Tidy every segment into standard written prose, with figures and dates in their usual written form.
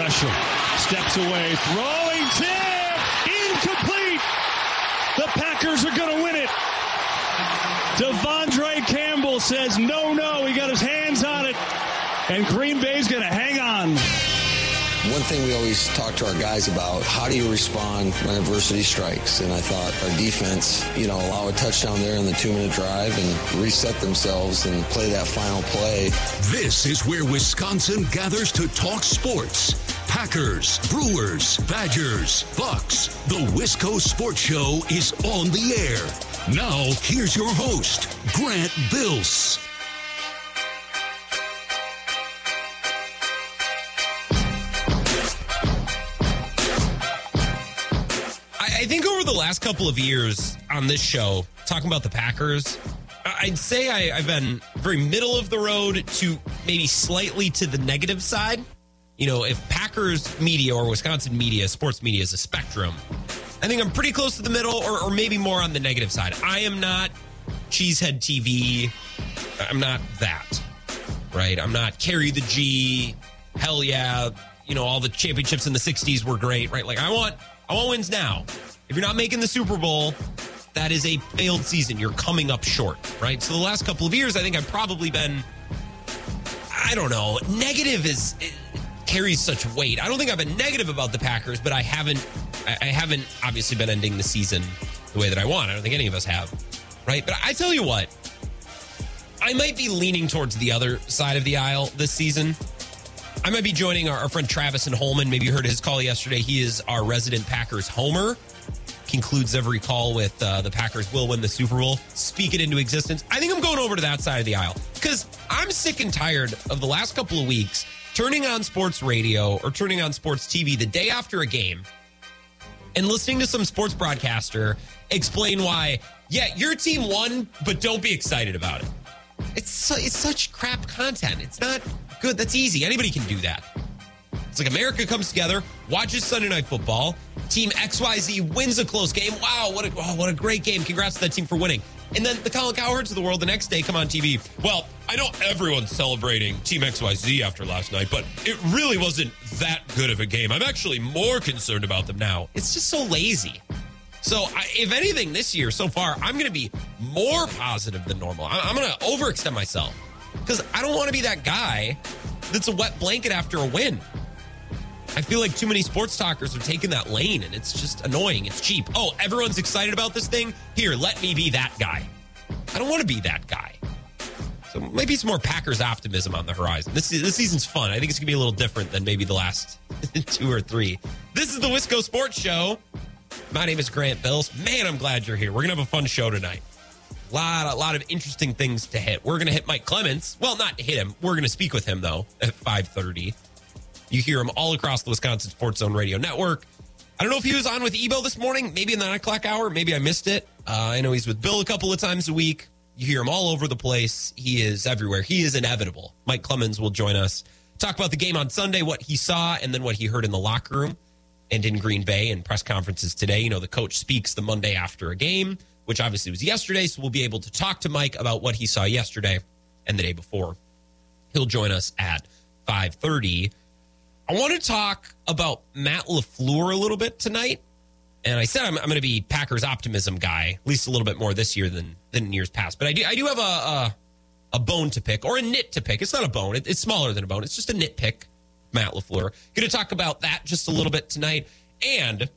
Reichel steps away, throwing tip, incomplete. The Packers are going to win it. Devondre Campbell says no, he got his hands on it, and Green Bay's going to hang on. One thing we always talk to our guys about, how do you respond when adversity strikes? And I thought our defense, allow a touchdown there on the 2-minute drive and reset themselves and play that final play. This is where Wisconsin gathers to talk sports. Packers, Brewers, Badgers, Bucks. The Wisco Sports Show is on the air. Now, here's your host, Grant Bills. I think over the last couple of years on this show, talking about the Packers, I'd say I've been very middle of the road to maybe slightly to the negative side. If Packers media or Wisconsin media, sports media is a spectrum, I think I'm pretty close to the middle or maybe more on the negative side. I am not Cheesehead TV. I'm not that, right? I'm not Carry the G. Hell yeah. All the championships in the 60s were great, right? Like I want wins now. If you're not making the Super Bowl, that is a failed season. You're coming up short, right? So the last couple of years, I think I've probably been, negative carries such weight. I don't think I've been negative about the Packers, but I haven't obviously been ending the season the way that I want. I don't think any of us have, right? But I tell you what, I might be leaning towards the other side of the aisle this season. I might be joining our friend Travis and Holman. Maybe you heard his call yesterday. He is our resident Packers homer. Concludes every call with the Packers will win the Super Bowl. Speak it into existence. I think I'm going over to that side of the aisle because I'm sick and tired of the last couple of weeks turning on sports radio or turning on sports TV the day after a game and listening to some sports broadcaster explain why, your team won, but don't be excited about it. It's such crap content. It's not good. That's easy. Anybody can do that. It's like America comes together, watches Sunday Night Football. Team XYZ wins a close game. Wow, what a great game. Congrats to that team for winning. And then the Colin Cowards of the world the next day come on TV. Well, I know everyone's celebrating Team XYZ after last night, but it really wasn't that good of a game. I'm actually more concerned about them now. It's just so lazy. So if anything this year so far, I'm going to be more positive than normal. I'm going to overextend myself because I don't want to be that guy that's a wet blanket after a win. I feel like too many sports talkers are taking that lane and it's just annoying. It's cheap. Oh, everyone's excited about this thing. Here, let me be that guy. I don't want to be that guy. So maybe some more Packers optimism on the horizon. This season's fun. I think it's going to be a little different than maybe the last 2 or 3. This is the Wisco Sports Show. My name is Grant Bills. Man, I'm glad you're here. We're going to have a fun show tonight. A lot of interesting things to hit. We're going to hit Mike Clemens. Well, not hit him. We're going to speak with him, though, at 5:30. You hear him all across the Wisconsin Sports Zone Radio Network. I don't know if he was on with Ebo this morning, maybe in the 9 o'clock hour. Maybe I missed it. I know he's with Bill a couple of times a week. You hear him all over the place. He is everywhere. He is inevitable. Mike Clemens will join us. Talk about the game on Sunday, what he saw, and then what he heard in the locker room and in Green Bay and press conferences today. The coach speaks the Monday after a game, which obviously was yesterday. So we'll be able to talk to Mike about what he saw yesterday and the day before. He'll join us at 5:30. I want to talk about Matt LaFleur a little bit tonight. And I said I'm going to be Packers optimism guy, at least a little bit more this year than in years past. But I do have a bone to pick or a nit to pick. It's not a bone. It's smaller than a bone. It's just a nitpick. Matt LaFleur. Going to talk about that just a little bit tonight. And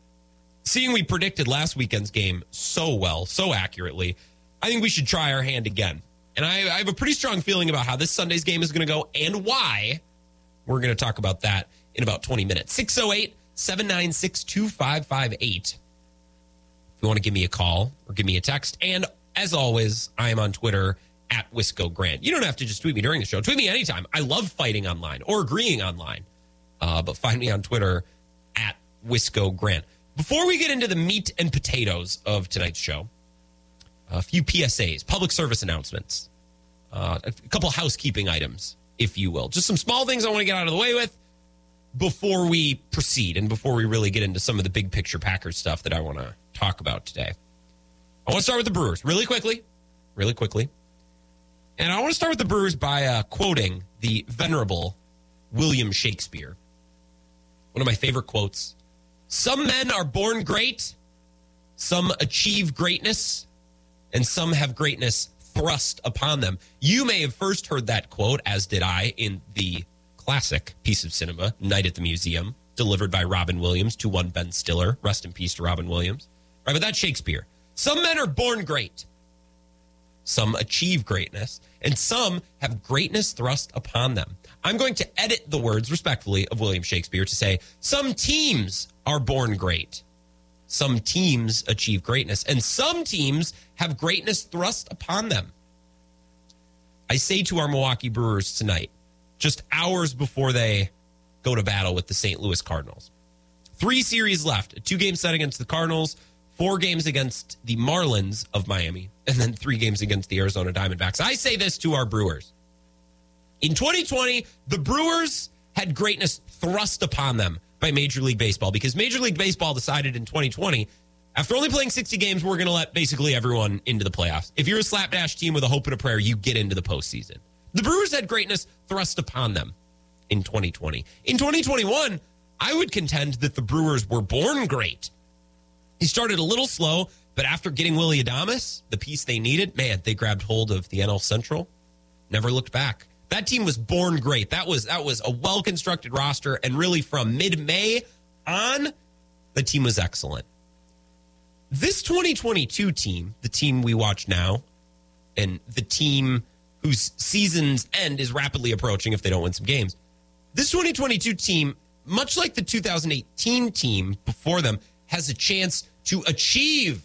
seeing we predicted last weekend's game so well, so accurately, I think we should try our hand again. And I have a pretty strong feeling about how this Sunday's game is going to go and why. We're going to talk about that in about 20 minutes. 608-796-2558. If you want to give me a call or give me a text. And as always, I am on Twitter at Wisco Grant. You don't have to just tweet me during the show. Tweet me anytime. I love fighting online or agreeing online. But find me on Twitter at Wisco Grant. Before we get into the meat and potatoes of tonight's show, a few PSAs, public service announcements, a couple housekeeping items, if you will. Just some small things I want to get out of the way with before we proceed and before we really get into some of the big picture Packers stuff that I want to talk about today. I want to start with the Brewers really quickly. And I want to start with the Brewers by quoting the venerable William Shakespeare. One of my favorite quotes. Some men are born great, some achieve greatness, and some have greatness thrust upon them. You may have first heard that quote, as did I, in the classic piece of cinema, Night at the Museum, delivered by Robin Williams to one Ben Stiller. Rest in peace to Robin Williams. Right, but that's Shakespeare. Some men are born great. Some achieve greatness, and some have greatness thrust upon them. I'm going to edit the words, respectfully, of William Shakespeare to say, some teams are born great. Some teams achieve greatness, and some teams have greatness thrust upon them. I say to our Milwaukee Brewers tonight, just hours before they go to battle with the St. Louis Cardinals. 3 series left, a 2-game set against the Cardinals, 4 games against the Marlins of Miami, and then 3 games against the Arizona Diamondbacks. I say this to our Brewers. In 2020, the Brewers had greatness thrust upon them by Major League Baseball, because Major League Baseball decided in 2020, after only playing 60 games, we're going to let basically everyone into the playoffs. If you're a slapdash team with a hope and a prayer, you get into the postseason. The Brewers had greatness thrust upon them in 2020. In 2021, I would contend that the Brewers were born great. He started a little slow, but after getting Willy Adames, the piece they needed, man, they grabbed hold of the NL Central, never looked back. That team was born great. That was a well-constructed roster, and really from mid-May on, the team was excellent. This 2022 team, the team we watch now, and the team whose season's end is rapidly approaching if they don't win some games, this 2022 team, much like the 2018 team before them, has a chance to achieve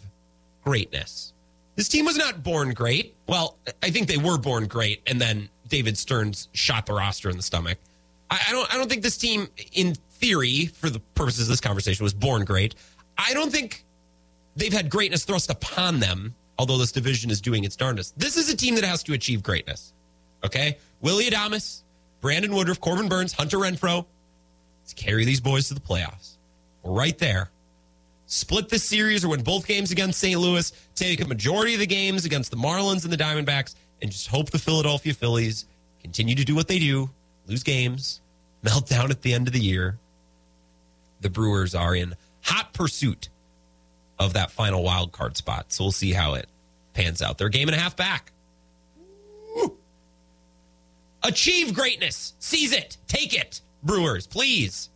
greatness. This team was not born great. Well, I think they were born great, and then David Stearns shot the roster in the stomach. I don't think this team, in theory, for the purposes of this conversation, was born great. I don't think they've had greatness thrust upon them, although this division is doing its darndest. This is a team that has to achieve greatness, okay? Willy Adames, Brandon Woodruff, Corbin Burns, Hunter Renfroe. Let's carry these boys to the playoffs. We're right there. Split this series or win both games against St. Louis, take a majority of the games against the Marlins and the Diamondbacks, and just hope the Philadelphia Phillies continue to do what they do, lose games, melt down at the end of the year. The Brewers are in hot pursuit of that final wild card spot, so we'll see how it pans out. They're a game and a half back. Woo. Achieve greatness. Seize it. Take it, Brewers, please.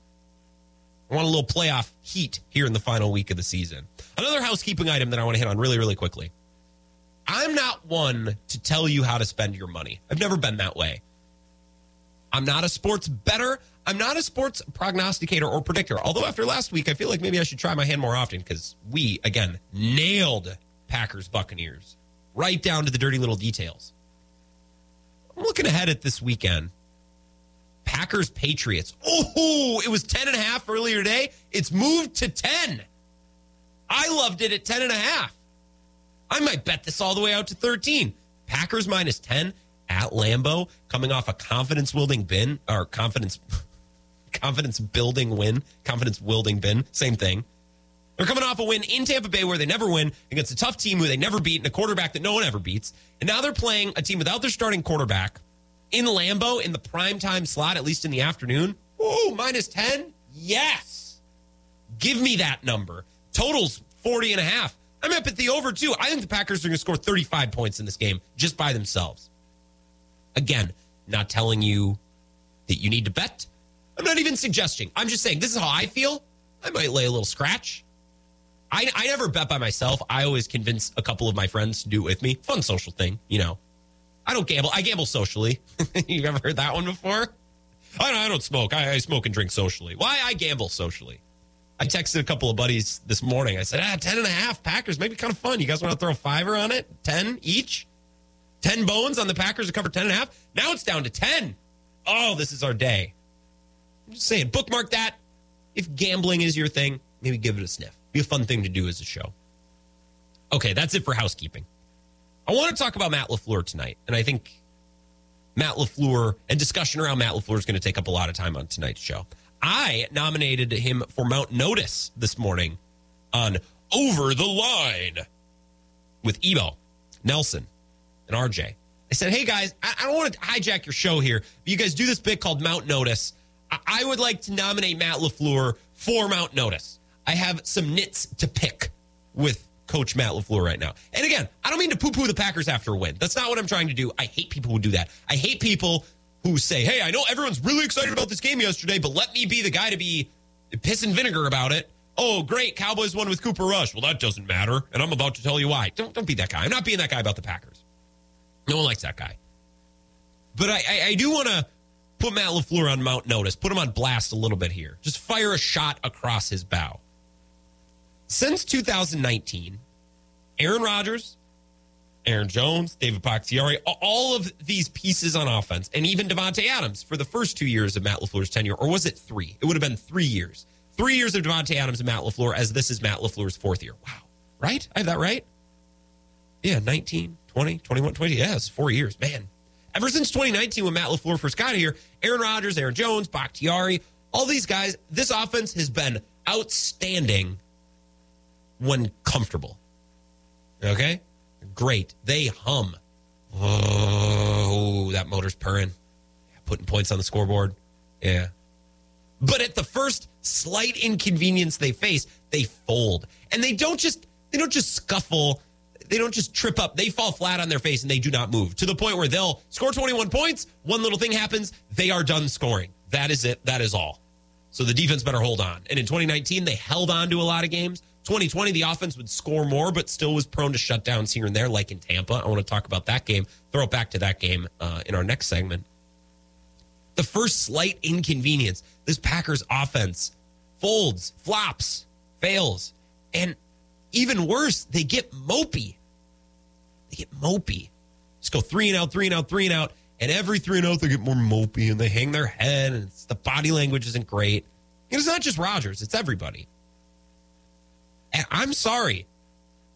I want a little playoff heat here in the final week of the season. Another housekeeping item that I want to hit on really, really quickly. I'm not one to tell you how to spend your money. I've never been that way. I'm not a sports bettor. I'm not a sports prognosticator or predictor. Although after last week, I feel like maybe I should try my hand more often, because we, again, nailed Packers Buccaneers right down to the dirty little details. I'm looking ahead at this weekend. Packers Patriots. Oh, it was 10.5 earlier today. It's moved to 10. I loved it at 10.5. I might bet this all the way out to 13. Packers minus 10 at Lambeau, coming off a confidence building win. Same thing. They're coming off a win in Tampa Bay where they never win, against a tough team who they never beat and a quarterback that no one ever beats. And now they're playing a team without their starting quarterback in Lambeau in the primetime slot, at least in the afternoon. Ooh, minus 10? Yes. Give me that number. Totals 40.5. I'm up at the over, too. I think the Packers are going to score 35 points in this game just by themselves. Again, not telling you that you need to bet. I'm not even suggesting. I'm just saying this is how I feel. I might lay a little scratch. I never bet by myself. I always convince a couple of my friends to do it with me. Fun social thing, you know. I don't gamble. I gamble socially. You've ever heard that one before? I don't smoke. I smoke and drink socially. Why? I gamble socially. I texted a couple of buddies this morning. I said, 10.5 Packers might be kind of fun. You guys want to throw a $5 on it? 10 each? 10 bones on the Packers to cover 10.5? Now it's down to 10. Oh, this is our day. I'm just saying, bookmark that. If gambling is your thing, maybe give it a sniff. Be a fun thing to do as a show. Okay, that's it for housekeeping. I want to talk about Matt LaFleur tonight, and I think Matt LaFleur and discussion around Matt LaFleur is going to take up a lot of time on tonight's show. I nominated him for Mount Notice this morning on Over the Line with Ebo, Nelson, and RJ. I said, hey, guys, I don't want to hijack your show here, but you guys do this bit called Mount Notice. I would like to nominate Matt LaFleur for Mount Notice. I have some nits to pick with Coach Matt LaFleur right now. And again, I don't mean to poo-poo the Packers after a win. That's not what I'm trying to do. I hate people who do that. I hate people who say, hey, I know everyone's really excited about this game yesterday, but let me be the guy to be piss and vinegar about it. Oh, great, Cowboys won with Cooper Rush. Well, that doesn't matter, and I'm about to tell you why. Don't be that guy. I'm not being that guy about the Packers. No one likes that guy. But I do want to put Matt LaFleur on Mount Notice. Put him on blast a little bit here. Just fire a shot across his bow. Since 2019, Aaron Rodgers, Aaron Jones, David Bakhtiari, all of these pieces on offense, and even Davante Adams for the first 2 years of Matt LaFleur's tenure, or was it three? It would have been 3 years. 3 years of Davante Adams and Matt LaFleur, as this is Matt LaFleur's fourth year. Wow. Right? I have that right? Yeah, 19, 20, 21, 20. Yeah, it's 4 years. Man. Ever since 2019 when Matt LaFleur first got here, Aaron Rodgers, Aaron Jones, Bakhtiari, all these guys, this offense has been outstanding when comfortable. Okay? Great. They hum. Oh, that motor's purring. Putting points on the scoreboard. Yeah. But at the first slight inconvenience they face, they fold. And they don't just scuffle. They don't just trip up. They fall flat on their face and they do not move to the point where they'll score 21 points. One little thing happens. They are done scoring. That is it. That is all. So the defense better hold on. And in 2019, they held on to a lot of games. 2020, the offense would score more, but still was prone to shutdowns here and there, like in Tampa. I want to talk about that game. Throw it back to that game in our next segment. The first slight inconvenience, this Packers offense folds, flops, fails. And even worse, they get mopey. Just go 3 and out. And every 3 and out, they get more mopey and they hang their head. And it's, the body language isn't great. And it's not just Rodgers. It's everybody. And I'm sorry,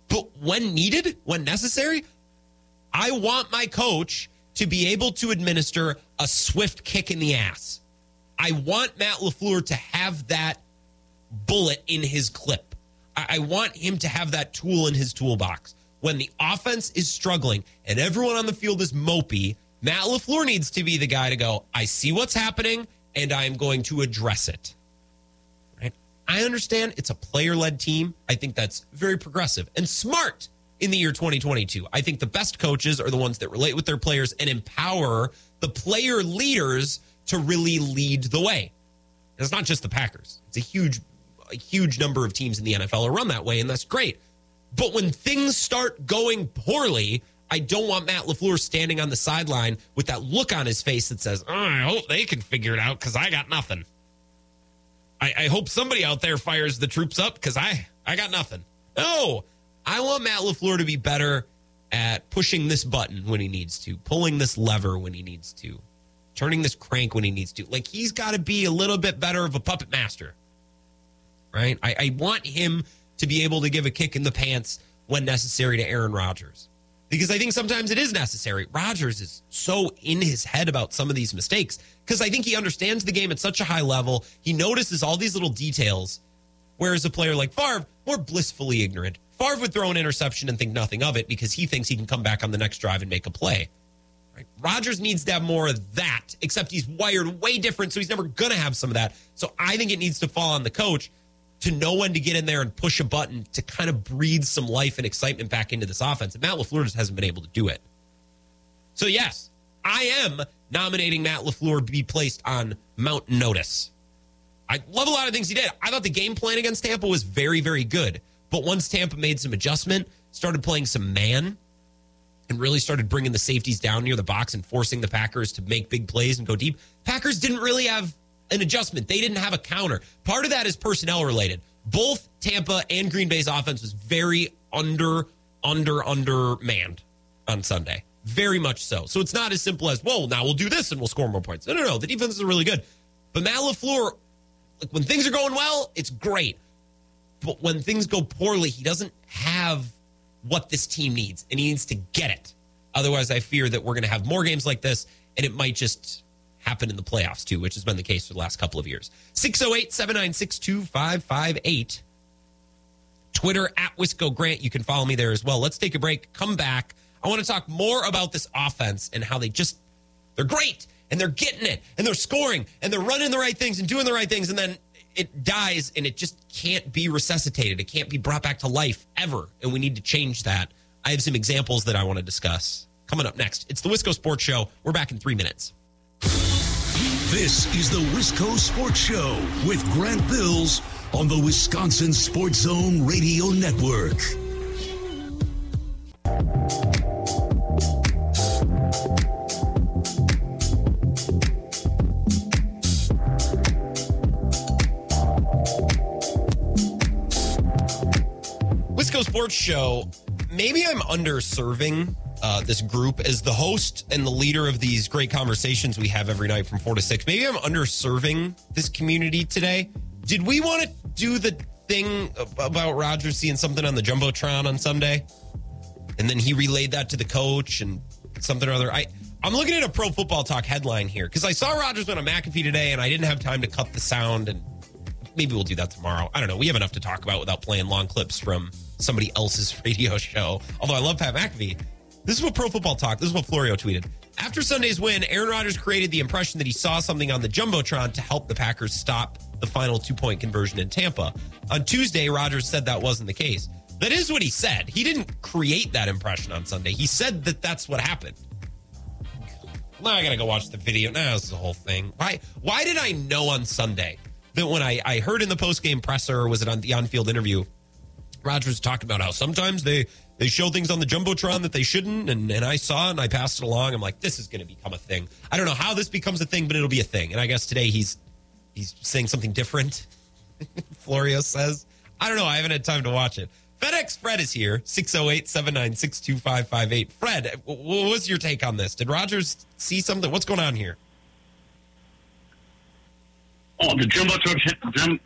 but when needed, when necessary, I want my coach to be able to administer a swift kick in the ass. I want Matt LaFleur to have that bullet in his clip. I want him to have that tool in his toolbox. When the offense is struggling and everyone on the field is mopey, Matt LaFleur needs to be the guy to go, I see what's happening, and I am going to address it. Right? I understand it's a player-led team. I think that's very progressive and smart. In the year 2022, I think the best coaches are the ones that relate with their players and empower the player leaders to really lead the way. And it's not just the Packers. It's a huge number of teams in the NFL are run that way, and that's great. But when things start going poorly, I don't want Matt LaFleur standing on the sideline with that look on his face that says, oh, I hope they can figure it out because I got nothing. I hope somebody out there fires the troops up because I got nothing. No. I want Matt LaFleur to be better at pushing this button when he needs to, pulling this lever when he needs to, turning this crank when he needs to. Like, he's got to be a little bit better of a puppet master, right? I want him to be able to give a kick in the pants when necessary to Aaron Rodgers, because I think sometimes it is necessary. Rodgers is so in his head about some of these mistakes because I think he understands the game at such a high level. He notices all these little details, whereas a player like Favre, more blissfully ignorant. Favre would throw an interception and think nothing of it because he thinks he can come back on the next drive and make a play. Right? Rodgers needs to have more of that, except he's wired way different, so he's never going to have some of that. So I think it needs to fall on the coach to know when to get in there and push a button to kind of breathe some life and excitement back into this offense. And Matt LaFleur just hasn't been able to do it. So, yes, I am nominating Matt LaFleur to be placed on Mount Notice. I love a lot of things he did. I thought the game plan against Tampa was very, very good. But once Tampa made some adjustment, started playing some man, and really started bringing the safeties down near the box and forcing the Packers to make big plays and go deep, Packers didn't really have an adjustment. They didn't have a counter. Part of that is personnel related. Both Tampa and Green Bay's offense was very undermanned on Sunday. Very much so. So it's not as simple as, well, now we'll do this and we'll score more points. No. The defenses are really good. But Matt LaFleur, like, when things are going well, it's great. But when things go poorly, he doesn't have what this team needs, and he needs to get it. Otherwise, I fear that we're going to have more games like this, and it might just happen in the playoffs, too, which has been the case for the last couple of years. 608-796-2558. Twitter, @WiscoGrant. You can follow me there as well. Let's take a break. Come back. I want to talk more about this offense and how they're great, and they're getting it, and they're scoring, and they're running the right things and doing the right things, and then it dies, and it just can't be resuscitated. It can't be brought back to life ever, and we need to change that. I have some examples that I want to discuss coming up next. It's the Wisco Sports Show. We're back in 3 minutes. This is the Wisco Sports Show with Grant Bills on the Wisconsin Sports Zone Radio Network. Wisco Sports Show, maybe I'm underserving this group as the host and the leader of these great conversations we have every night from 4 to 6. Maybe I'm underserving this community today. Did we want to do the thing about Rodgers seeing something on the Jumbotron on Sunday? And then he relayed that to the coach and something or other. I'm looking at a Pro Football Talk headline here because I saw Rodgers on a McAfee today and I didn't have time to cut the sound. And maybe we'll do that tomorrow. I don't know. We have enough to talk about without playing long clips from somebody else's radio show. Although I love Pat McAfee. This is what Pro Football Talk, this is what Florio tweeted. After Sunday's win, Aaron Rodgers created the impression that he saw something on the Jumbotron to help the Packers stop the final two-point conversion in Tampa. On Tuesday, Rodgers said that wasn't the case. That is what he said. He didn't create that impression on Sunday. He said that that's what happened. Now I got to go watch the video. Now this is the whole thing. Why did I know on Sunday that when I heard in the post-game presser, or was it on the on-field interview, Rodgers was talking about how sometimes they show things on the Jumbotron that they shouldn't, and I saw it, and I passed it along. I'm like, this is going to become a thing. I don't know how this becomes a thing, but it'll be a thing. And I guess today he's saying something different, Florio says. I don't know. I haven't had time to watch it. FedEx Fred is here, 608-796-2558. Fred, what was your take on this? Did Rodgers see something? What's going on here? Oh, the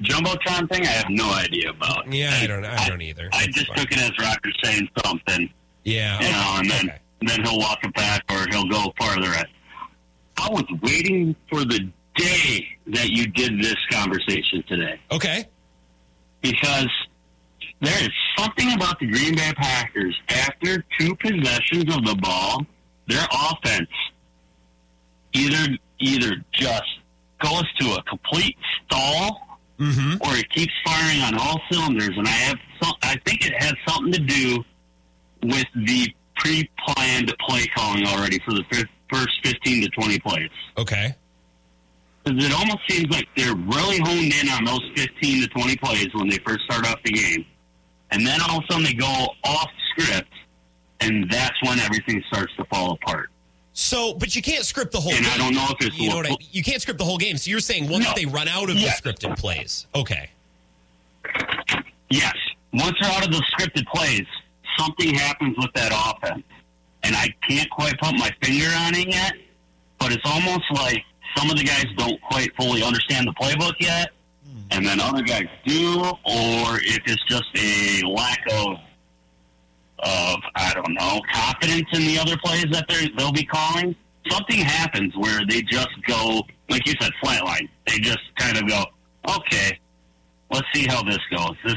Jumbotron thing, I have no idea about. Yeah, I don't either. I just took it as Rodgers saying something. Yeah. Okay. You know, and then he'll walk it back or he'll go farther. I was waiting for the day that you did this conversation today. Okay. Because there is something about the Green Bay Packers. After two possessions of the ball, their offense either just goes to a complete stall, or it keeps firing on all cylinders. And I think it has something to do with the pre-planned play calling already for the first 15 to 20 plays. Okay. Because it almost seems like they're really honed in on those 15 to 20 plays when they first start off the game. And then all of a sudden they go off script, and that's when everything starts to fall apart. So, but you can't script the whole game. And I don't know if it's... You can't script the whole game. So you're saying once they run out of the scripted plays. Okay. Yes. Once they're out of the scripted plays, something happens with that offense. And I can't quite put my finger on it yet, but it's almost like some of the guys don't quite fully understand the playbook yet, and then other guys do, or if it's just a lack of I don't know, confidence in the other plays that they'll be calling. Something happens where they just go, like you said, flatline. They just kind of go, okay, let's see how this goes. This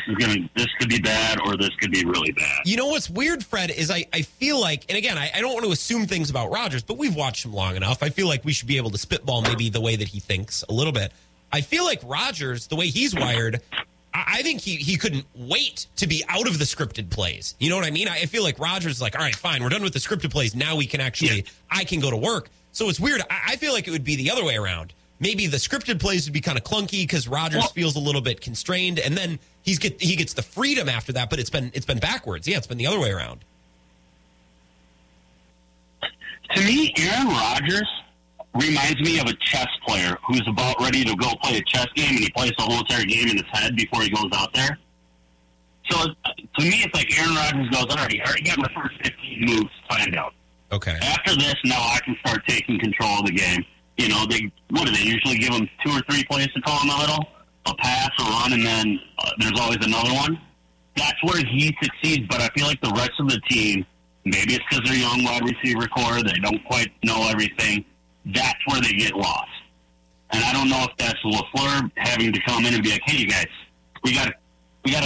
could be bad, or this could be really bad. You know what's weird, Fred, is I feel like, and again, I don't want to assume things about Rodgers, but we've watched him long enough. I feel like we should be able to spitball maybe the way that he thinks a little bit. I feel like Rodgers, the way he's wired, I think he couldn't wait to be out of the scripted plays. You know what I mean? I feel like Rodgers is like, all right, fine, we're done with the scripted plays. Now we can I can go to work. So it's weird. I feel like it would be the other way around. Maybe the scripted plays would be kind of clunky because Rodgers feels a little bit constrained, and then he gets the freedom after that. But it's been backwards. Yeah, it's been the other way around. To me, Aaron Rodgers reminds me of a chess player who's about ready to go play a chess game, and he plays the whole entire game in his head before he goes out there. So to me, it's like Aaron Rodgers goes, all right, I already got my first 15 moves planned out. Okay. After this, now I can start taking control of the game. You know, what do they usually give them 2 or 3 plays to call in the middle? A pass, a run, and then there's always another one. That's where he succeeds, but I feel like the rest of the team, maybe it's because they're young wide receiver core, they don't quite know everything. That's where they get lost. And I don't know if that's LaFleur having to come in and be like, hey, you guys, we got to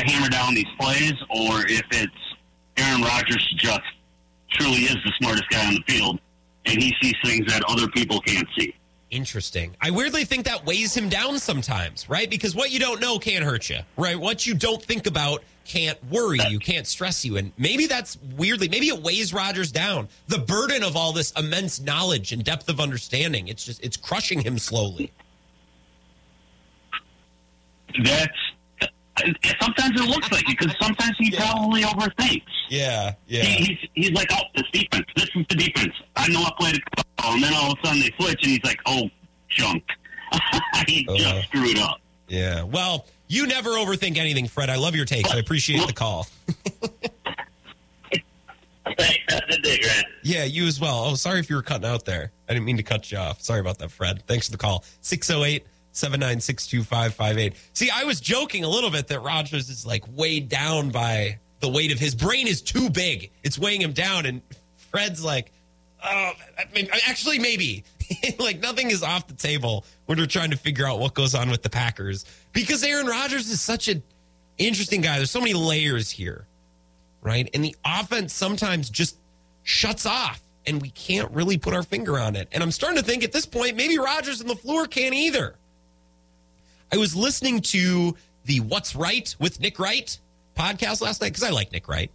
hammer down these plays, or if it's Aaron Rodgers just truly is the smartest guy on the field, and he sees things that other people can't see. Interesting. I weirdly think that weighs him down sometimes, right? Because what you don't know can't hurt you, right? What you don't think about can't worry you, can't stress you. And maybe that's weirdly, maybe it weighs Rodgers down. The burden of all this immense knowledge and depth of understanding, it's just, it's crushing him slowly. Sometimes it looks like it, because sometimes he probably overthinks. Yeah. He's like, oh, this defense. This is the defense. I know I played it. And then all of a sudden they switch, and he's like, oh, junk. He just screwed up. Yeah. Well, you never overthink anything, Fred. I love your takes. I appreciate the call. Thanks. Have a good day, Grant. Yeah, you as well. Oh, sorry if you were cutting out there. I didn't mean to cut you off. Sorry about that, Fred. Thanks for the call. 608-796-2558. See, I was joking a little bit that Rodgers is like weighed down by the weight of his brain is too big. It's weighing him down. And Fred's like, oh, I mean, actually, maybe. Like, nothing is off the table when we're trying to figure out what goes on with the Packers, because Aaron Rodgers is such an interesting guy. There's so many layers here, right? And the offense sometimes just shuts off, and we can't really put our finger on it. And I'm starting to think at this point, maybe Rodgers and LaFleur can't either. I was listening to the What's Right with Nick Wright podcast last night, because I like Nick Wright.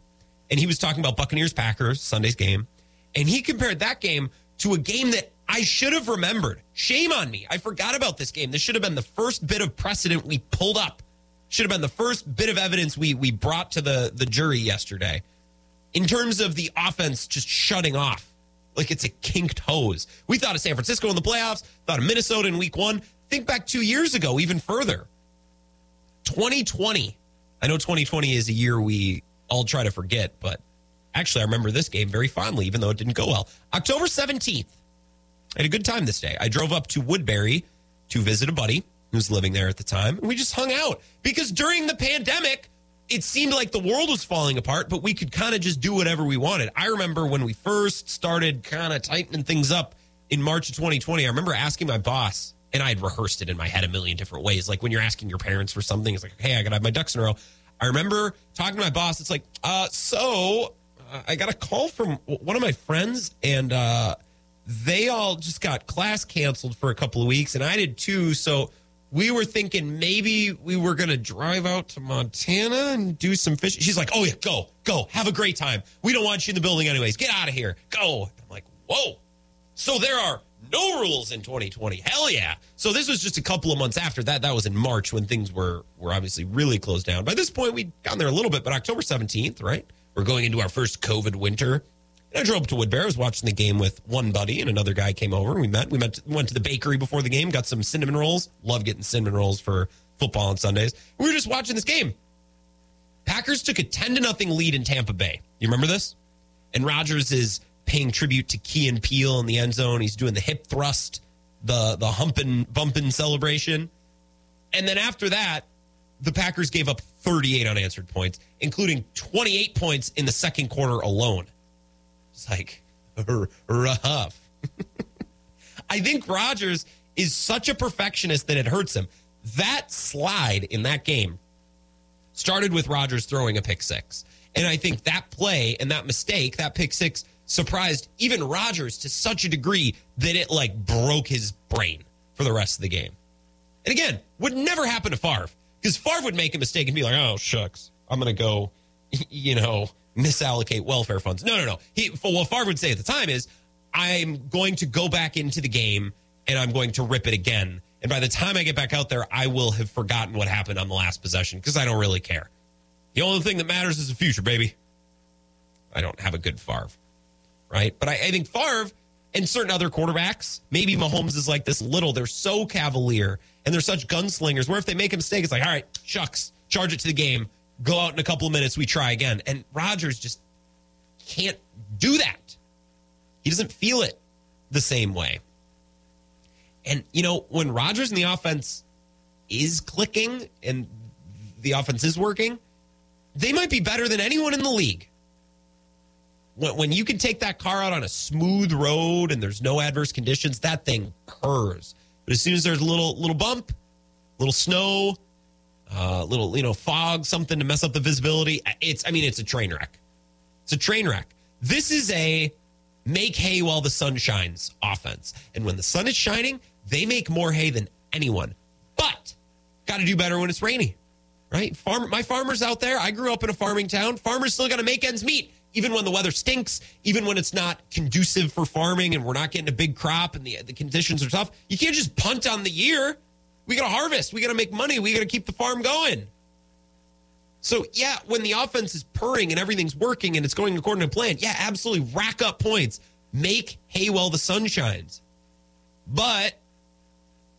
And he was talking about Buccaneers-Packers, Sunday's game. And he compared that game to a game that I should have remembered. Shame on me. I forgot about this game. This should have been the first bit of precedent we pulled up. Should have been the first bit of evidence we brought to the jury yesterday. In terms of the offense just shutting off. Like it's a kinked hose. We thought of San Francisco in the playoffs. Thought of Minnesota in week one. Think back 2 years ago, even further. 2020. I know 2020 is a year we all try to forget, but actually I remember this game very fondly, even though it didn't go well. October 17th. I had a good time this day. I drove up to Woodbury to visit a buddy who's living there at the time. And we just hung out because during the pandemic, it seemed like the world was falling apart, but we could kind of just do whatever we wanted. I remember when we first started kind of tightening things up in March of 2020, I remember asking my boss, and I had rehearsed it in my head a million different ways. Like when you're asking your parents for something, it's like, hey, I got to have my ducks in a row. I remember talking to my boss. It's like, I got a call from one of my friends, and they all just got class canceled for a couple of weeks, and I did too. So we were thinking maybe we were going to drive out to Montana and do some fishing. She's like, oh, yeah, go. Have a great time. We don't want you in the building anyways. Get out of here. Go. I'm like, whoa. So there are no rules in 2020. Hell yeah. So this was just a couple of months after that. That was in March when things were obviously really closed down. By this point, we'd gotten there a little bit, but October 17th, right? We're going into our first COVID winter. And I drove up to Woodbury. I was watching the game with one buddy, and another guy came over. We went to the bakery before the game, got some cinnamon rolls. Love getting cinnamon rolls for football on Sundays. We were just watching this game. Packers took a 10-0 lead in Tampa Bay. You remember this? And Rodgers is paying tribute to Keisean Nixon in the end zone. He's doing the hip thrust, the humping, bumping celebration. And then after that, the Packers gave up 38 unanswered points, including 28 points in the second quarter alone. It's like, rough. I think Rodgers is such a perfectionist that it hurts him. That slide in that game started with Rodgers throwing a pick six. And I think that play and that mistake, that pick six, surprised even Rodgers to such a degree that it like broke his brain for the rest of the game. And again, would never happen to Favre, because Favre would make a mistake and be like, oh, shucks, I'm going to go, misallocate welfare funds. No. What Favre would say at the time is, I'm going to go back into the game and I'm going to rip it again. And by the time I get back out there, I will have forgotten what happened on the last possession because I don't really care. The only thing that matters is the future, baby. I don't have a good Favre. Right? But I think Favre and certain other quarterbacks, maybe Mahomes is like this little, they're so cavalier and they're such gunslingers where if they make a mistake, it's like, all right, shucks, charge it to the game, go out in a couple of minutes, we try again. And Rodgers just can't do that. He doesn't feel it the same way. And, when Rodgers and the offense is clicking and the offense is working, they might be better than anyone in the league. When you can take that car out on a smooth road and there's no adverse conditions, that thing purrs. But as soon as there's a little bump, little snow, little fog, something to mess up the visibility, it's a train wreck. It's a train wreck. This is a make hay while the sun shines offense. And when the sun is shining, They make more hay than anyone, but got to do better when it's rainy, right? My farmers out there, I grew up in a farming town. Farmers still got to make ends meet, even when the weather stinks, even when it's not conducive for farming and we're not getting a big crop and the conditions are tough. You can't just punt on the year. We got to harvest. We got to make money. We got to keep the farm going. So, yeah, when the offense is purring and everything's working and it's going according to plan, yeah, absolutely rack up points. Make hay while the sun shines. But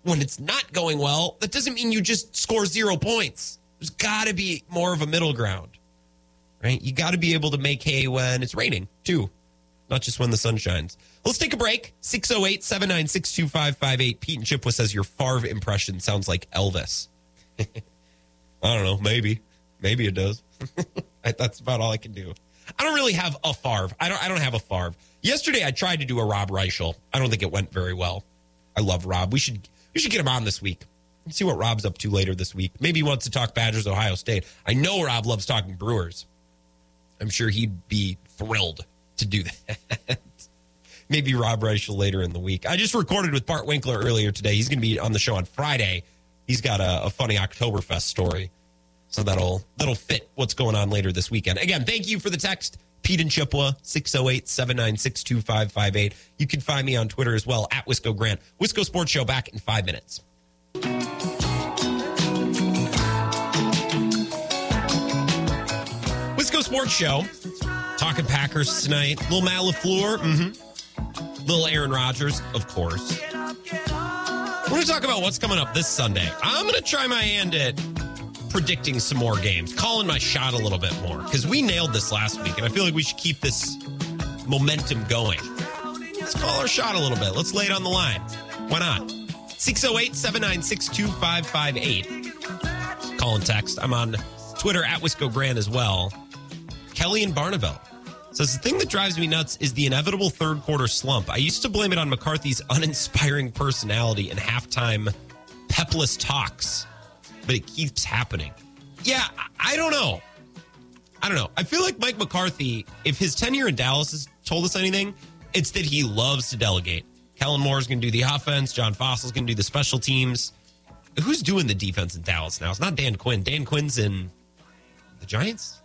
when it's not going well, that doesn't mean you just score 0 points. There's got to be more of a middle ground, right? You got to be able to make hay when it's raining, too, not just when the sun shines. Let's take a break. 608-796-2558. Pete and Chipwa says your Favre impression sounds like Elvis. I don't know, maybe. Maybe it does. That's about all I can do. I don't really have a Favre. I don't have a Favre. Yesterday, I tried to do a Rob Reichel. I don't think it went very well. I love Rob. We should get him on this week. Let's see what Rob's up to later this week. Maybe he wants to talk Badgers, Ohio State. I know Rob loves talking Brewers. I'm sure he'd be thrilled to do that. Maybe Rob Reichel later in the week. I just recorded with Bart Winkler earlier today. He's going to be on the show on Friday. He's got a funny Oktoberfest story. So that'll fit what's going on later this weekend. Again, thank you for the text, Pete and Chipwa, 608-796-2558. You can find me on Twitter as well, at Wisco Grant. Wisco Sports Show back in 5 minutes. Wisco Sports Show, talking Packers tonight. Little Matt LaFleur, Little Aaron Rodgers, of course. We're going to talk about what's coming up this Sunday. I'm going to try my hand at predicting some more games, calling my shot a little bit more, because we nailed this last week, and I feel like we should keep this momentum going. Let's call our shot a little bit. Let's lay it on the line. Why not? 608-796-2558. Call and text. I'm on Twitter at Wisco Grand as well. Kelly in Barneville says, the thing that drives me nuts is the inevitable third quarter slump. I used to blame it on McCarthy's uninspiring personality and halftime pepless talks. But it keeps happening. Yeah, I don't know. I feel like Mike McCarthy, if his tenure in Dallas has told us anything, it's that he loves to delegate. Kellen Moore's going to do the offense. John Fossil's going to do the special teams. Who's doing the defense in Dallas now? It's not Dan Quinn. Dan Quinn's in the Giants?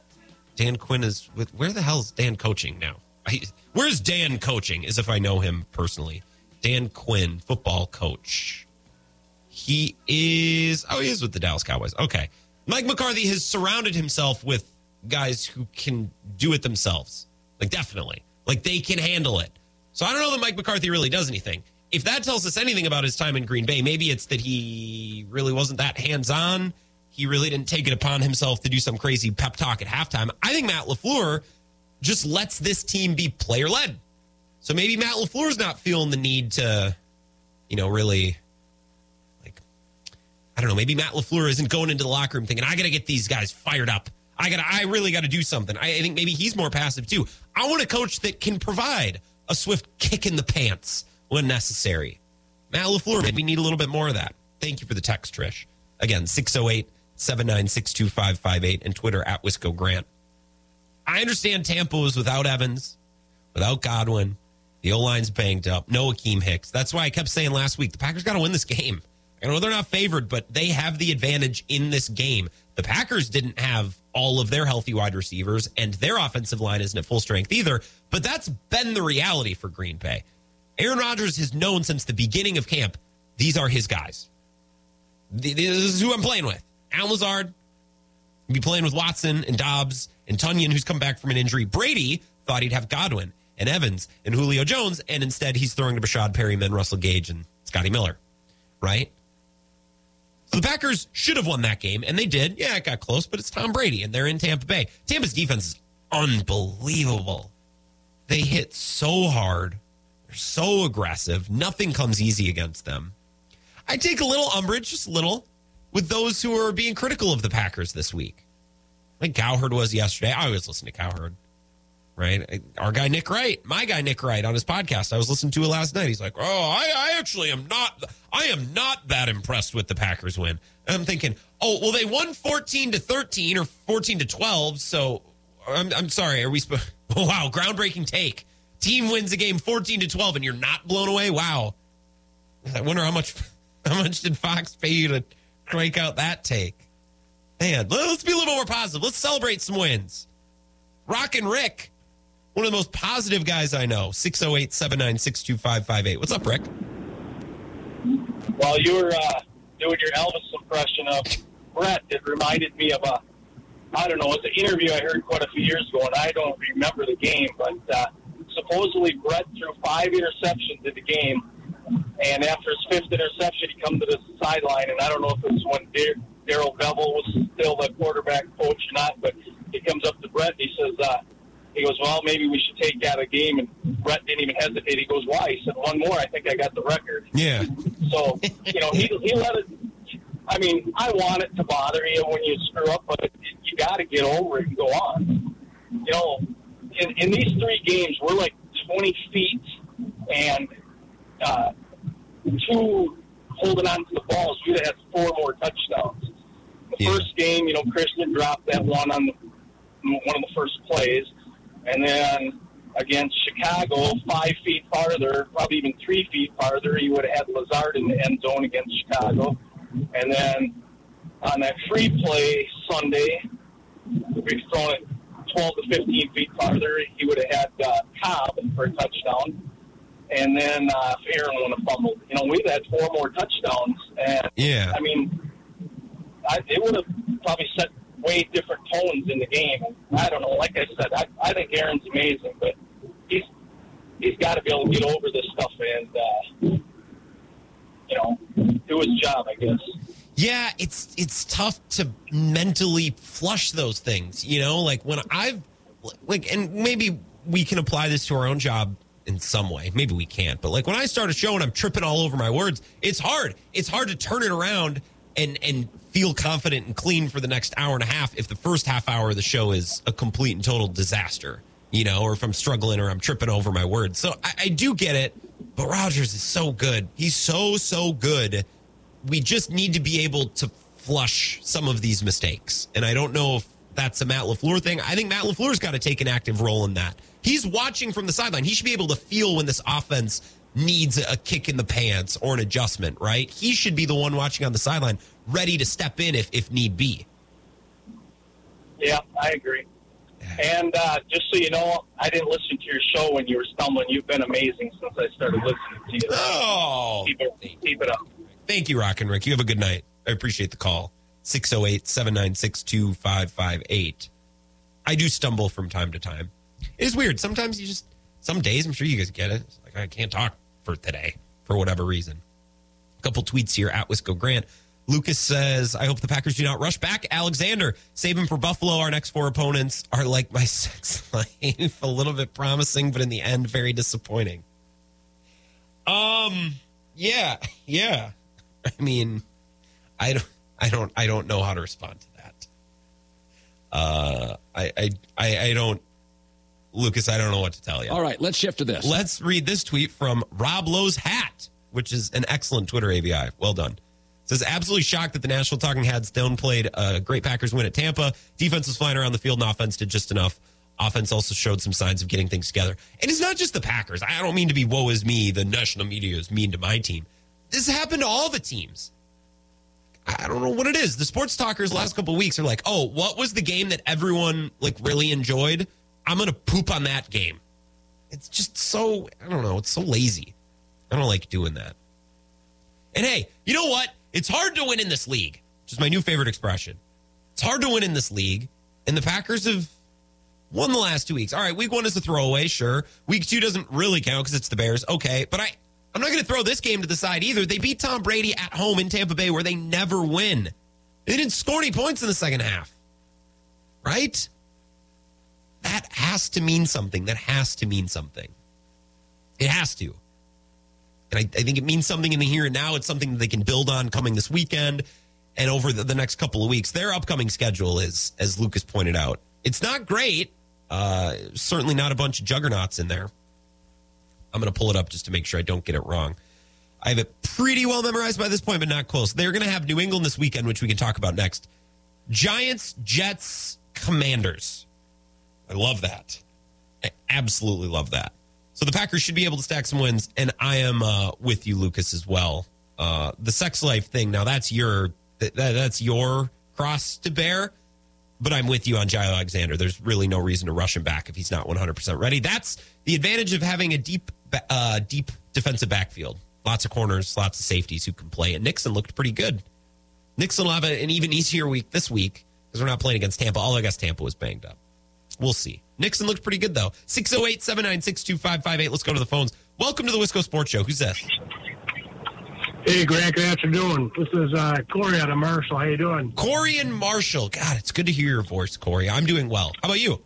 Dan Quinn is with... Where the hell is Dan coaching now? Where's Dan coaching, as if I know him personally. Dan Quinn, football coach. He is with the Dallas Cowboys. Okay. Mike McCarthy has surrounded himself with guys who can do it themselves. Like, definitely. Like, they can handle it. So I don't know that Mike McCarthy really does anything. If that tells us anything about his time in Green Bay, maybe it's that he really wasn't that hands-on. He really didn't take it upon himself to do some crazy pep talk at halftime. I think Matt LaFleur just lets this team be player-led. So maybe Matt LaFleur's not feeling the need to, really... I don't know, maybe Matt LaFleur isn't going into the locker room thinking, I got to get these guys fired up. I really got to do something. I think maybe he's more passive too. I want a coach that can provide a swift kick in the pants when necessary. Matt LaFleur, maybe need a little bit more of that. Thank you for the text, Trish. Again, 608-796-2558 and Twitter at Wisco Grant. I understand Tampa was without Evans, without Godwin. The O-line's banged up. No Akeem Hicks. That's why I kept saying last week, the Packers got to win this game. I know they're not favored, but they have the advantage in this game. The Packers didn't have all of their healthy wide receivers, and their offensive line isn't at full strength either, but that's been the reality for Green Bay. Aaron Rodgers has known since the beginning of camp, these are his guys. This is who I'm playing with. Allen Lazard, he'll be playing with Watson and Dobbs and Tonyan, who's come back from an injury. Brady thought he'd have Godwin and Evans and Julio Jones, and instead he's throwing to Rashad Perryman, Russell Gage, and Scotty Miller, right? The Packers should have won that game, and they did. Yeah, it got close, but it's Tom Brady, and they're in Tampa Bay. Tampa's defense is unbelievable. They hit so hard. They're so aggressive. Nothing comes easy against them. I take a little umbrage, just a little, with those who are being critical of the Packers this week. Like Cowherd was yesterday. I always listen to Cowherd, right? Our guy Nick Wright, my guy Nick Wright on his podcast. I was listening to it last night. He's like, I am not that impressed with the Packers win. And I'm thinking, oh, well, they won 14-13 or 14-12. So I'm sorry. Are we? Oh, wow. Groundbreaking take. Team wins a game 14-12 and you're not blown away. Wow. I wonder how much did Fox pay you to crank out that take? Man, let's be a little more positive. Let's celebrate some wins. Rockin' Rick, one of the most positive guys I know. 608-796-2558. What's up, Rick? While you were doing your Elvis impression of Brett, it reminded me of it's an interview I heard quite a few years ago, and I don't remember the game, but supposedly Brett threw 5 interceptions in the game, and after his 5th interception, he comes to the sideline, and I don't know if it's when Daryl Bevell was still the quarterback coach or not, but he comes up to Brett, and he says, well, maybe we should take out a game, and Brett didn't even hesitate. He goes, why? He said, one more, I think I got the record. Yeah. So, he let it... I mean, I want it to bother you when you screw up, but you got to get over it and go on. You know, in these 3 games, we're like 20 feet and 2 holding on to the balls. We'd have had 4 more touchdowns. The first game, Christian dropped that one on one of the first plays. And then against Chicago, 5 feet farther, probably even 3 feet farther, you would have had Lazard in the end zone against Chicago. And then on that free play Sunday, we've thrown it 12 to 15 feet farther. He would have had Cobb for a touchdown. And then if Aaron wouldn't have fumbled. We've had 4 more touchdowns. And, yeah. I mean, it would have probably set way different tones in the game. I don't know. Like I said, I think Aaron's amazing, but he's got to be able to get over this stuff and do his job, I guess. Yeah, it's tough to mentally flush those things, Like, when I've... Like, and maybe we can apply this to our own job in some way. Maybe we can't. But, like, when I start a show and I'm tripping all over my words, it's hard. It's hard to turn it around and feel confident and clean for the next hour and a half if the first half hour of the show is a complete and total disaster, or if I'm struggling or I'm tripping over my words. So I do get it. But Rodgers is so good. He's so good. We just need to be able to flush some of these mistakes. And I don't know if that's a Matt LaFleur thing. I think Matt LaFleur's got to take an active role in that. He's watching from the sideline. He should be able to feel when this offense needs a kick in the pants or an adjustment, right? He should be the one watching on the sideline, ready to step in if need be. Yeah, I agree. And just so you know, I didn't listen to your show when you were stumbling. You've been amazing since I started listening to you. Oh, keep it up. Thank you, Rockin' Rick. You have a good night. I appreciate the call. 608-796-2558. I do stumble from time to time. It is weird. Sometimes some days, I'm sure you guys get it. It's like, I can't talk for today for whatever reason. A couple tweets here at Wisco Grant. Lucas says, I hope the Packers do not rush back. Alexander, save him for Buffalo. Our next 4 opponents are like my sex life. A little bit promising, but in the end, very disappointing. Yeah. I mean, I don't know how to respond to that. I don't, Lucas, I don't know what to tell you. All right, let's shift to this. Let's read this tweet from Rob Lowe's Hat, which is an excellent Twitter ABI. Well done. Says, absolutely shocked that the national talking heads downplayed a great Packers win at Tampa. Defense was flying around the field and offense did just enough. Offense also showed some signs of getting things together. And it's not just the Packers. I don't mean to be woe is me. The national media is mean to my team. This happened to all the teams. I don't know what it is. The sports talkers last couple of weeks are like, oh, what was the game that everyone really enjoyed? I'm going to poop on that game. It's just so, I don't know. It's so lazy. I don't like doing that. And hey, you know what? It's hard to win in this league, which is my new favorite expression. It's hard to win in this league, and the Packers have won the last 2 weeks. All right, week 1 is a throwaway, sure. Week 2 doesn't really count because it's the Bears. Okay, but I'm not going to throw this game to the side either. They beat Tom Brady at home in Tampa Bay where they never win. They didn't score any points in the second half, right? That has to mean something. It has to. And I think it means something in the here and now. It's something that they can build on coming this weekend and over the next couple of weeks. Their upcoming schedule is, as Lucas pointed out, it's not great. Certainly not a bunch of juggernauts in there. I'm going to pull it up just to make sure I don't get it wrong. I have it pretty well memorized by this point, but not close. They're going to have New England this weekend, which we can talk about next. Giants, Jets, Commanders. I love that. I absolutely love that. So the Packers should be able to stack some wins, and I am with you, Lucas, as well. The sex life thing, now that's your cross to bear, but I'm with you on Jaire Alexander. There's really no reason to rush him back if he's not 100% ready. That's the advantage of having a deep defensive backfield. Lots of corners, lots of safeties who can play, and Nixon looked pretty good. Nixon will have an even easier week this week because we're not playing against Tampa. Although I guess Tampa was banged up. We'll see. Nixon looked pretty good, though. 608-796-2558. Let's go to the phones. Welcome to the Wisco Sports Show. Who's this? Hey, Grant. Good afternoon. This is Corey out of Marshall. How you doing? Corey and Marshall. God, it's good to hear your voice, Corey. I'm doing well. How about you?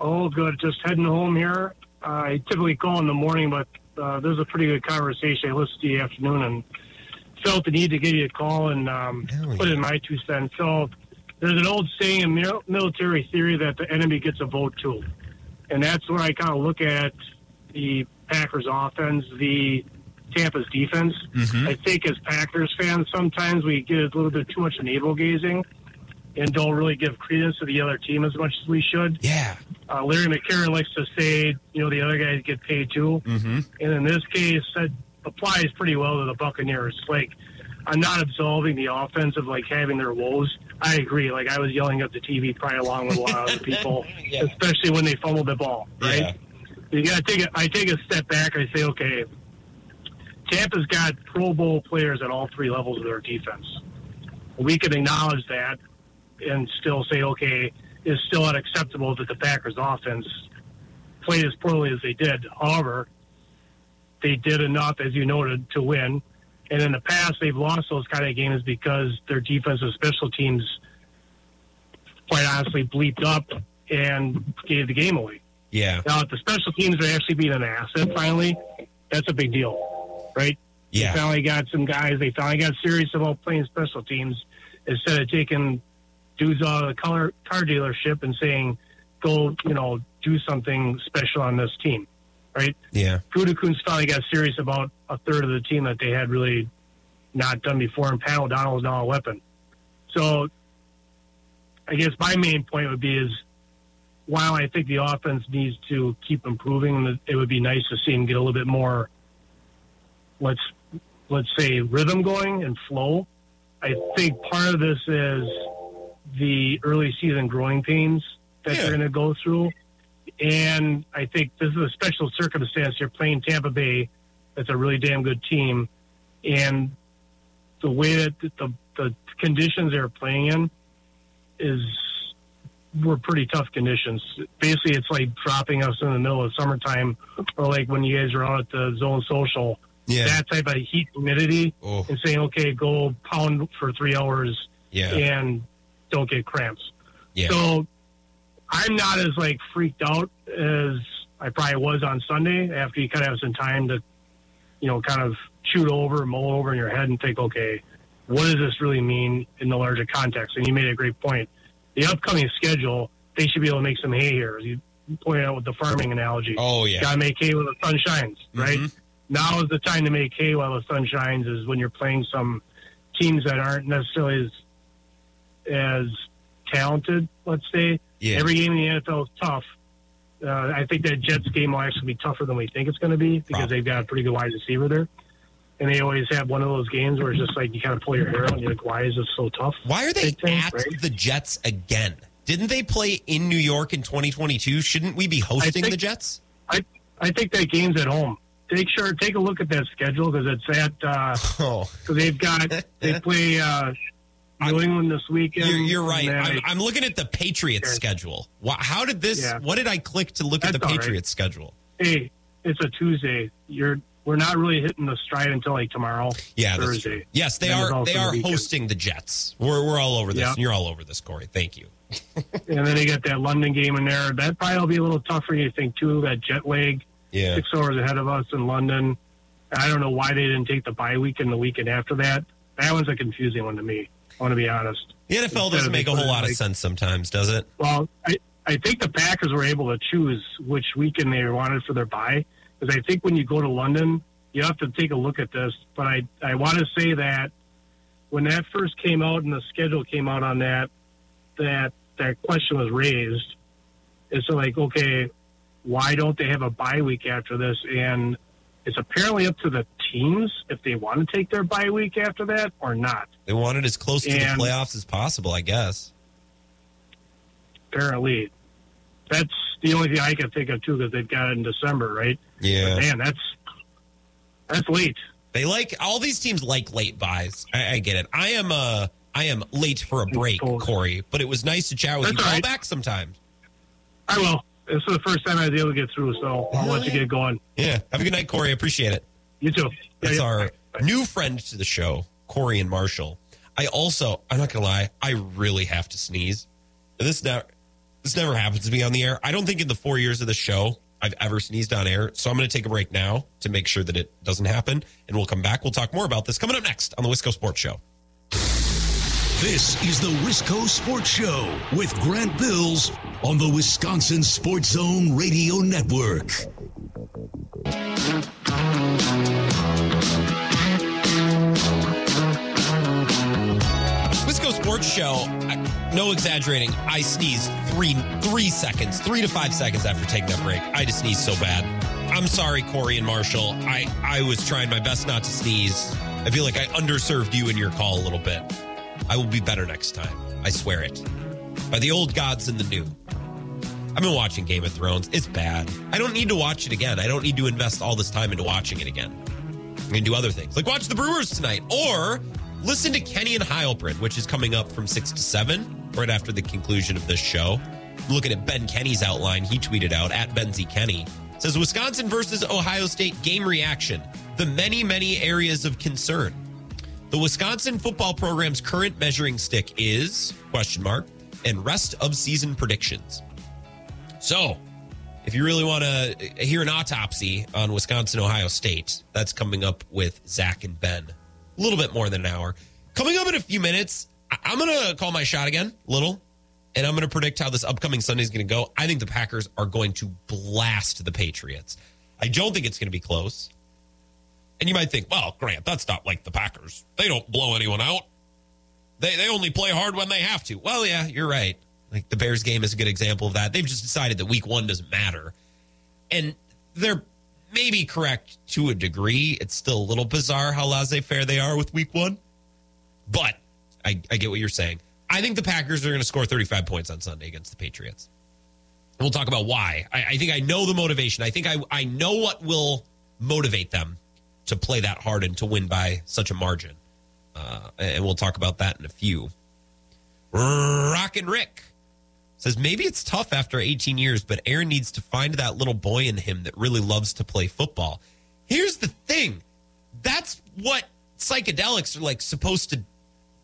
Oh, good. Just heading home here. I typically call in the morning, but this is a pretty good conversation. I listened to you afternoon and felt the need to give you a call and put in my 2 cents. So there's an old saying in military theory that the enemy gets a vote, too. And that's where I kind of look at the Packers' offense, the Tampa's defense. Mm-hmm. I think as Packers fans, sometimes we get a little bit too much navel gazing and don't really give credence to the other team as much as we should. Yeah. Larry McCarron likes to say, you know, the other guys get paid, too. Mm-hmm. And in this case, that applies pretty well to the Buccaneers. Like, I'm not absolving the offense of, like, having their woes. I agree. Like, I was yelling at the TV probably along with a lot of other people, yeah, especially when they fumbled the ball, right? Yeah. You got to I take a step back and I say, okay, Tampa's got Pro Bowl players at all three levels of their defense. We can acknowledge that and still say, okay, it's still unacceptable that the Packers' offense played as poorly as they did. However, they did enough, as you noted, to win. And in the past, they've lost those kind of games because their defense and special teams, quite honestly, bleeped up and gave the game away. Yeah. Now, if the special teams are actually being an asset finally, that's a big deal, right? Yeah. They finally got some guys. They finally got serious about playing special teams instead of taking dudes out of the car dealership and saying, go, you know, do something special on this team. Right? Yeah. Gutekunst finally got serious about a third of the team that they had really not done before, and Pat O'Donnell is now a weapon. So I guess my main point would be is while I think the offense needs to keep improving, it would be nice to see him get a little bit more, let's say, rhythm going and flow. I think part of this is the early season growing pains that they're going to go through. And I think this is a special circumstance. You're playing Tampa Bay. That's a really damn good team. And the way that the conditions they're playing in were pretty tough conditions. Basically, it's like dropping us in the middle of summertime or like when you guys are out at the Zone Social. Yeah. That type of heat humidity and saying, okay, go pound for 3 hours and don't get cramps. Yeah. So I'm not as, like, freaked out as I probably was on Sunday after you kind of have some time to, you know, kind of mull over in your head and think, okay, what does this really mean in the larger context? And you made a great point. The upcoming schedule, they should be able to make some hay here. You pointed out with the farming analogy. Oh, yeah. Got to make hay when the sun shines, right? Mm-hmm. Now is the time to make hay while the sun shines is when you're playing some teams that aren't necessarily as talented, let's say. Yeah. Every game in the NFL is tough. I think that Jets game will actually be tougher than we think it's going to be because they've got a pretty good wide receiver there. And they always have one of those games where it's just like you kind of pull your hair out and you're like, why is this so tough? Why are they the Jets again? Didn't they play in New York in 2022? Shouldn't we be hosting the Jets? I think that game's at home. Take a look at that schedule because it's at they play New England this weekend. You're right. I'm looking at the Patriots schedule. How did this? Yeah. What did I click to look at the Patriots schedule? Hey, it's a Tuesday. We're not really hitting the stride until like tomorrow. Yeah, Thursday. Yes, they are hosting the Jets. We're all over this. Yeah. And you're all over this, Corey. Thank you. And then they got that London game in there. That probably will be a little tougher. You think too? That jet lag. Yeah. 6 hours ahead of us in London. I don't know why they didn't take the bye week and the weekend after that. That one's a confusing one to me. I want to be honest. The NFL doesn't make a whole lot of sense sometimes, does it? Well, I think the Packers were able to choose which weekend they wanted for their bye. Because I think when you go to London, you have to take a look at this. But I want to say that when that first came out and the schedule came out on that question was raised. It's like, okay, why don't they have a bye week after this? And it's apparently up to the teams if they want to take their bye week after that or not. They want it as close to the playoffs as possible, I guess. Apparently. That's the only thing I can think of, too, because they've got it in December, right? Yeah. But man, that's late. They like all these teams like late buys. I get it. I am late for a break, Corey, but it was nice to chat with you. Call back sometime. I will. This is the first time I was able to get through, so I'll let you get going. Yeah. Have a good night, Corey. I appreciate it. You too. That's our new friend to the show, Corey and Marshall. I'm not going to lie, I really have to sneeze. This never happens to me on the air. I don't think in the 4 years of the show I've ever sneezed on air. So I'm going to take a break now to make sure that it doesn't happen. And we'll come back. We'll talk more about this coming up next on the Wisco Sports Show. This is the Wisco Sports Show with Grant Bills on the Wisconsin Sports Zone Radio Network. Wisco Sports Show, no exaggerating, I sneezed 3 to 5 seconds after taking that break. I just sneezed so bad. I'm sorry, Corey and Marshall. I was trying my best not to sneeze. I feel like I underserved you in your call a little bit. I will be better next time. I swear it. By the old gods and the new. I've been watching Game of Thrones. It's bad. I don't need to watch it again. I don't need to invest all this time into watching it again. I can do other things, like watch the Brewers tonight, or listen to Kenny and Heilprin, which is coming up from 6 to 7, right after the conclusion of this show. I'm looking at Ben Kenny's outline. He tweeted out, at Benzie Kenny, says, Wisconsin versus Ohio State game reaction. The many, many areas of concern. The Wisconsin football program's current measuring stick is, and rest of season predictions. So, if you really want to hear an autopsy on Wisconsin-Ohio State, that's coming up with Zach and Ben. A little bit more than an hour. Coming up in a few minutes, I'm going to call my shot again, and I'm going to predict how this upcoming Sunday is going to go. I think the Packers are going to blast the Patriots. I don't think it's going to be close. And you might think, well, Grant, that's not like the Packers. They don't blow anyone out. They only play hard when they have to. Well, yeah, you're right. Like the Bears game is a good example of that. They've just decided that week one doesn't matter. And they're maybe correct to a degree. It's still a little bizarre how laissez-faire they are with week one. But I get what you're saying. I think the Packers are going to score 35 points on Sunday against the Patriots. And we'll talk about why. I think I know the motivation. I think I know what will motivate them to play that hard and to win by such a margin. And we'll talk about that in a few. Rockin' Rick says, maybe it's tough after 18 years, but Aaron needs to find that little boy in him that really loves to play football. Here's the thing. That's what psychedelics are like supposed to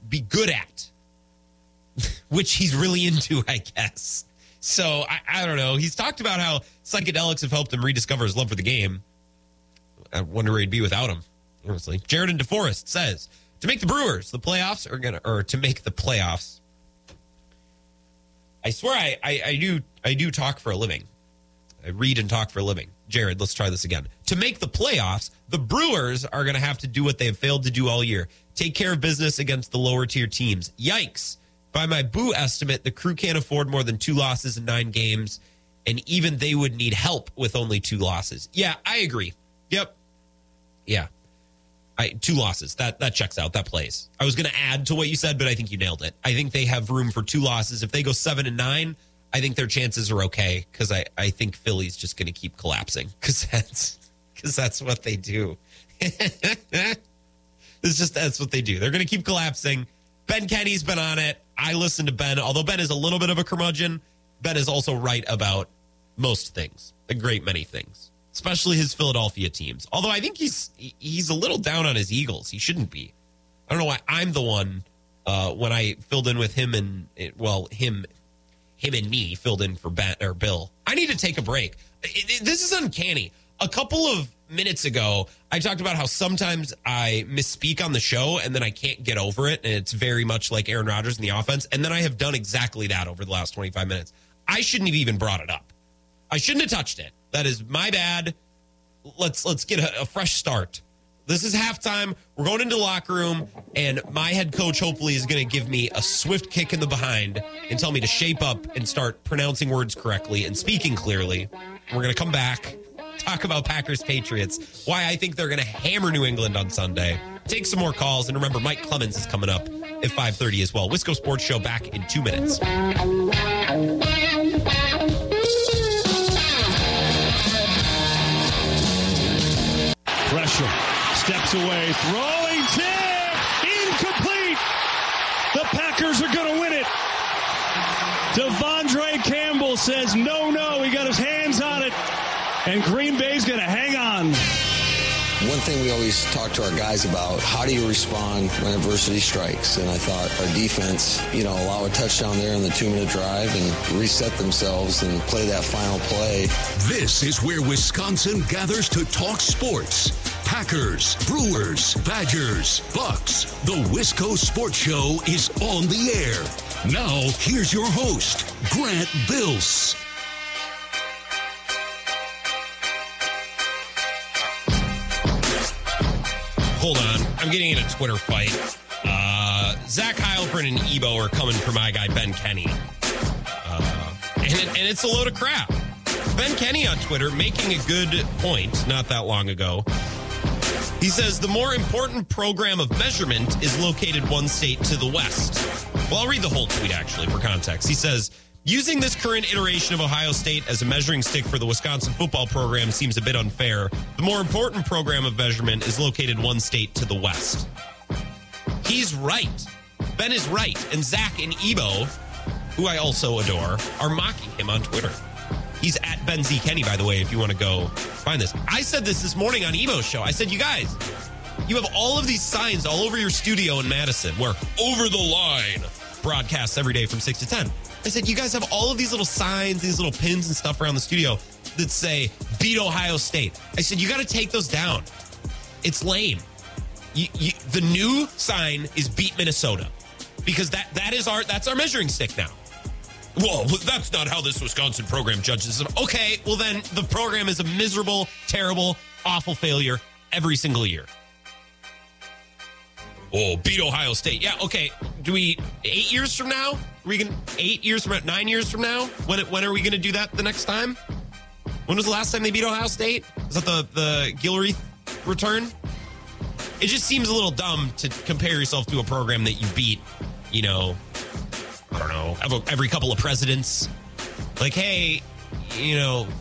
be good at, which he's really into, I guess. So I don't know. He's talked about how psychedelics have helped him rediscover his love for the game. I wonder where he'd be without him, honestly. Jared and DeForest says, to make the playoffs. I swear I do talk for a living. I read and talk for a living. Jared, let's try this again. To make the playoffs, the Brewers are going to have to do what they have failed to do all year. Take care of business against the lower tier teams. Yikes. By my boo estimate, the crew can't afford more than 2 losses in 9 games. And even they would need help with only 2 losses. Yeah, I agree. Yep. Yeah. 2 losses. That checks out. That plays. I was going to add to what you said, but I think you nailed it. I think they have room for 2 losses. If they go 7-9, I think their chances are okay because I think Philly's just going to keep collapsing because that's what they do. That's what they do. They're going to keep collapsing. Ben Kenny's been on it. I listen to Ben. Although Ben is a little bit of a curmudgeon, Ben is also right about most things, a great many things. Especially his Philadelphia teams. Although I think he's a little down on his Eagles. He shouldn't be. I don't know why I'm the one when I filled in with him and him and me filled in for Ben or Bill. I need to take a break. This is uncanny. A couple of minutes ago, I talked about how sometimes I misspeak on the show and then I can't get over it, and it's very much like Aaron Rodgers in the offense. And then I have done exactly that over the last 25 minutes. I shouldn't have even brought it up. I shouldn't have touched it. That is my bad. Let's get a fresh start. This is halftime. We're going into the locker room, and my head coach hopefully is going to give me a swift kick in the behind and tell me to shape up and start pronouncing words correctly and speaking clearly We're going to come back, talk about Packers-Patriots, why I think they're going to hammer New England on Sunday, take some more calls, and remember, Mike Clemens is coming up at 5:30 as well. Wisco Sports Show back in 2 minutes. Pressure, steps away, throwing tip, incomplete. The Packers are going to win it. Devondre Campbell says no, he got his hands on it, and Green Bay's going to hang on. One thing we always talk to our guys about, how do you respond when adversity strikes? And I thought our defense, allow a touchdown there on the 2-minute drive and reset themselves and play that final play. This is where Wisconsin gathers to talk sports. Packers, Brewers, Badgers, Bucks. The Wisco Sports Show is on the air. Now, here's your host, Grant Bills. Hold on. I'm getting in a Twitter fight. Zach Heilprin and Ebo are coming for my guy, Ben Kenny. And it's a load of crap. Ben Kenny on Twitter making a good point not that long ago. He says the more important program of measurement is located one state to the west. Well, I'll read the whole tweet, actually, for context. He says, using this current iteration of Ohio State as a measuring stick for the Wisconsin football program seems a bit unfair. The more important program of measurement is located one state to the west. He's right. Ben is right. And Zach and Ebo, who I also adore, are mocking him on Twitter. He's at Ben Z. Kenny, by the way, if you want to go find this. I said this morning on Ebo's show. I said, you guys, you have all of these signs all over your studio in Madison where Over the Line broadcasts every day from 6 to 10. I said, you guys have all of these little signs, these little pins and stuff around the studio that say, beat Ohio State. I said, you got to take those down. It's lame. The new sign is beat Minnesota because that's our measuring stick now. Well, that's not how this Wisconsin program judges. Okay, well then the program is a miserable, terrible, awful failure every single year. Oh, beat Ohio State. Yeah, okay. Do we 8 years from now? 8 years from now, 9 years from now? When are we going to do that the next time? When was the last time they beat Ohio State? Is that the Guillory return? It just seems a little dumb to compare yourself to a program that you beat, I don't know, every couple of presidents. Like, hey,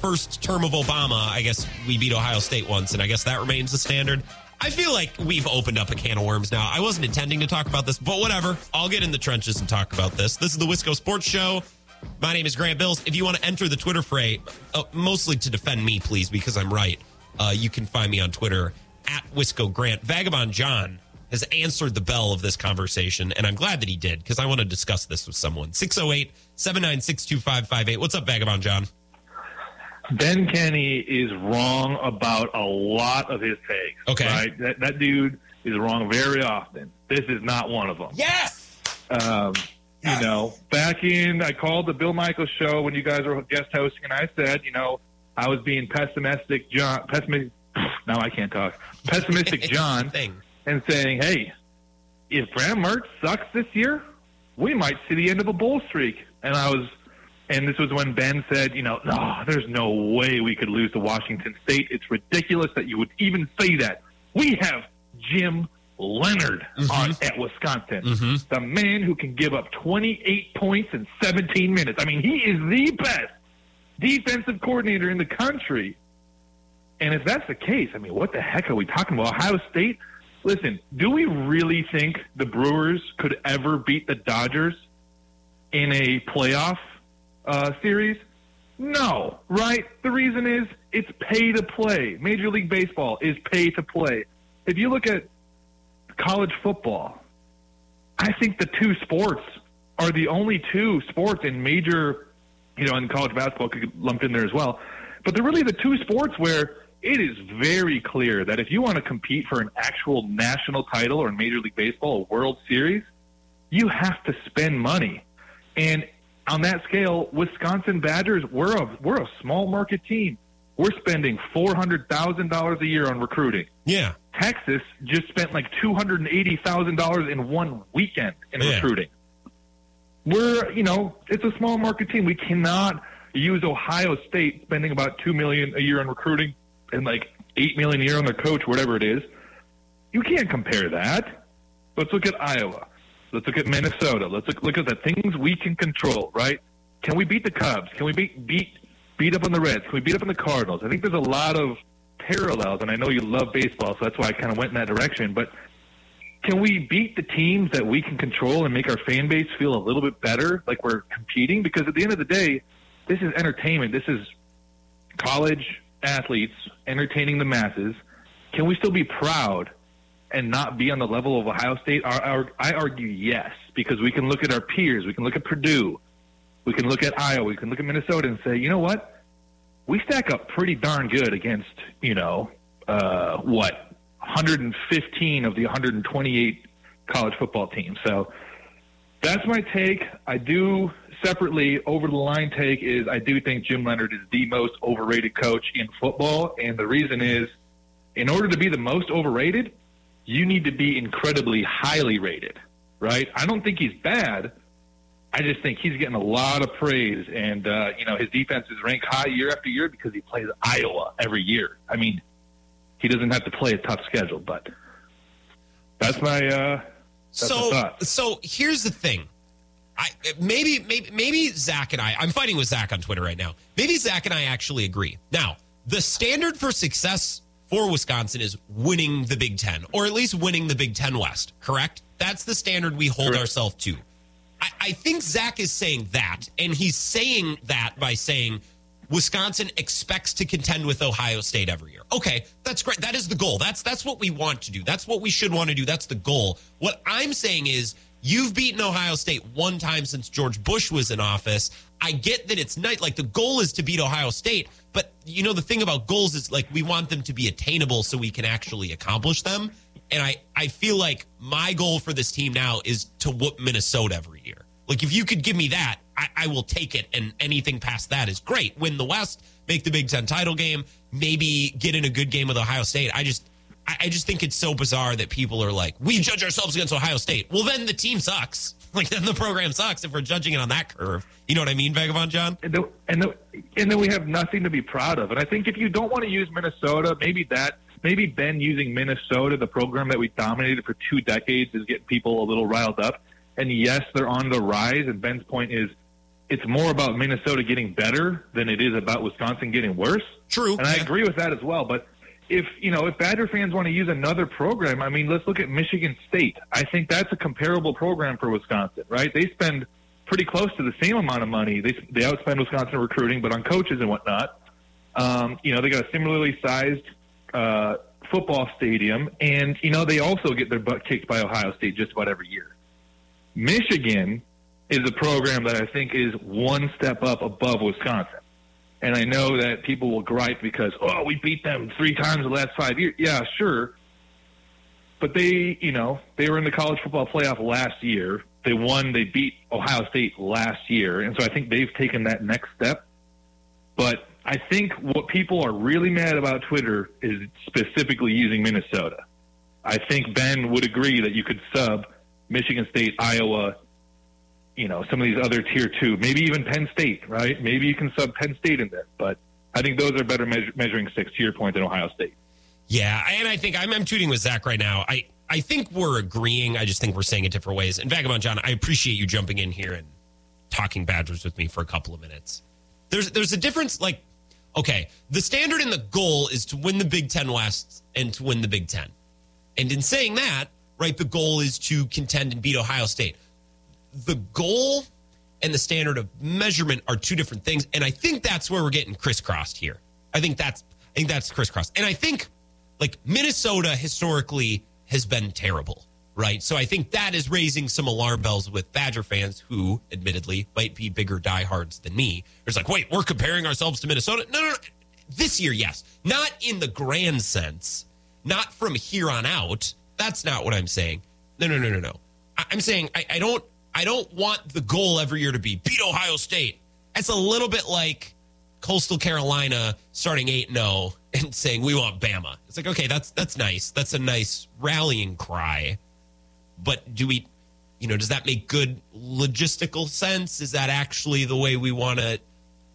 first term of Obama, I guess we beat Ohio State once, and I guess that remains the standard. I feel like we've opened up a can of worms now. I wasn't intending to talk about this, but whatever. I'll get in the trenches and talk about this. This is the Wisco Sports Show. My name is Grant Bills. If you want to enter the Twitter fray, mostly to defend me, please, because I'm right, you can find me on Twitter at Wisco Grant. Vagabond John has answered the bell of this conversation, and I'm glad that he did because I want to discuss this with someone. 608-796-2558. What's up, Vagabond John? Ben Kenny is wrong about a lot of his takes. Okay. Right? That dude is wrong very often. This is not one of them. Yes! Yes. Back in, I called the Bill Michaels show when you guys were guest hosting, and I said, I was being pessimistic, John. Now I can't talk. Pessimistic John. And saying, hey, if Graham Mertz sucks this year, we might see the end of a bull streak. And this was when Ben said, no, there's no way we could lose to Washington State. It's ridiculous that you would even say that. We have Jim Leonard at Wisconsin, the man who can give up 28 points in 17 minutes. I mean, he is the best defensive coordinator in the country. And if that's the case, I mean, what the heck are we talking about? Ohio State? Listen, do we really think the Brewers could ever beat the Dodgers in a playoff series? No, right? The reason is it's pay to play. Major League Baseball is pay to play. If you look at college football, I think the two sports are the only two sports in major, and college basketball could get lumped in there as well. But they're really the two sports where it is very clear that if you want to compete for an actual national title or in Major League Baseball, a World Series, you have to spend money. And on that scale, Wisconsin Badgers, we're a small market team. We're spending $400,000 a year on recruiting. Yeah. Texas just spent like $280,000 in one weekend in recruiting. We're, it's a small market team. We cannot You use Ohio State spending about $2 million a year on recruiting and like $8 million a year on their coach, whatever it is. You can't compare that. Let's look at Iowa. Let's look at Minnesota. Let's look at the things we can control, right? Can we beat the Cubs? Can we beat up on the Reds? Can we beat up on the Cardinals? I think there's a lot of parallels, and I know you love baseball, so that's why I kind of went in that direction. But can we beat the teams that we can control and make our fan base feel a little bit better, like we're competing? Because at the end of the day, this is entertainment. This is college athletes entertaining the masses. Can we still be proud and not be on the level of Ohio State? I argue yes, because we can look at our peers. We can look at Purdue. We can look at Iowa. We can look at Minnesota and say, you know what? We stack up pretty darn good against, 115 of the 128 college football teams. So that's my take. I do separately over the line take is I do think Jim Leonhard is the most overrated coach in football. And the reason is in order to be the most overrated, you need to be incredibly highly rated, right? I don't think he's bad. I just think he's getting a lot of praise, and, his defense is ranked high year after year because he plays Iowa every year. I mean, he doesn't have to play a tough schedule, but that's my thought. So here's the thing. Maybe Zach and I'm fighting with Zach on Twitter right now. Maybe Zach and I actually agree. Now, the standard for success for Wisconsin is winning the Big Ten, or at least winning the Big Ten West, correct? That's the standard we hold ourselves to. I think Zach is saying that, and he's saying that by saying Wisconsin expects to contend with Ohio State every year. Okay, that's great. That is the goal. That's what we want to do. That's what we should want to do. That's the goal. What I'm saying is you've beaten Ohio State one time since George Bush was in office. I get that it's nice. Like, the goal is to beat Ohio State, but, the thing about goals is, like, we want them to be attainable so we can actually accomplish them. And I feel like my goal for this team now is to whoop Minnesota every year. Like, if you could give me that, I will take it. And anything past that is great. Win the West, make the Big Ten title game, maybe get in a good game with Ohio State. I just think it's so bizarre that people are like, we judge ourselves against Ohio State. Well, then the team sucks. Like, then the program sucks if we're judging it on that curve. You know what I mean, Vagabond John? And then we have nothing to be proud of. And I think if you don't want to use Minnesota, maybe Ben using Minnesota, the program that we dominated for 2 decades, is getting people a little riled up. And yes, they're on the rise. And Ben's point is it's more about Minnesota getting better than it is about Wisconsin getting worse. True. And I agree with that as well. But if Badger fans want to use another program, I mean, let's look at Michigan State. I think that's a comparable program for Wisconsin, right? They spend pretty close to the same amount of money. They outspend Wisconsin recruiting, but on coaches and whatnot. They got a similarly sized football stadium, and they also get their butt kicked by Ohio State just about every year. Michigan is a program that I think is one step up above Wisconsin, and I know that people will gripe because we beat them 3 times the last 5 years. Yeah, sure, but they were in the college football playoff last year. They won. They beat Ohio State last year, and so I think they've taken that next step, but. I think what people are really mad about Twitter is specifically using Minnesota. I think Ben would agree that you could sub Michigan State, Iowa, some of these other tier 2, maybe even Penn State, right? Maybe you can sub Penn State in there, but I think those are better measuring sticks to your point than Ohio State. Yeah, and I think I'm tweeting with Zach right now. I think we're agreeing. I just think we're saying it different ways. And Vagabond John, I appreciate you jumping in here and talking Badgers with me for a couple of minutes. There's a difference, like. Okay, the standard and the goal is to win the Big Ten West and to win the Big Ten. And in saying that, right, the goal is to contend and beat Ohio State. The goal and the standard of measurement are two different things, and I think that's where we're getting crisscrossed here. I think that's crisscrossed. And I think, like, Minnesota historically has been terrible, right? So I think that is raising some alarm bells with Badger fans who, admittedly, might be bigger diehards than me. It's like, wait, we're comparing ourselves to Minnesota? No. This year, yes. Not in the grand sense. Not from here on out. That's not what I'm saying. No. I'm saying I don't want the goal every year to be beat Ohio State. It's a little bit like Coastal Carolina starting 8-0 and saying we want Bama. It's like, okay, that's nice. That's a nice rallying cry. But do we, does that make good logistical sense? Is that actually the way we want to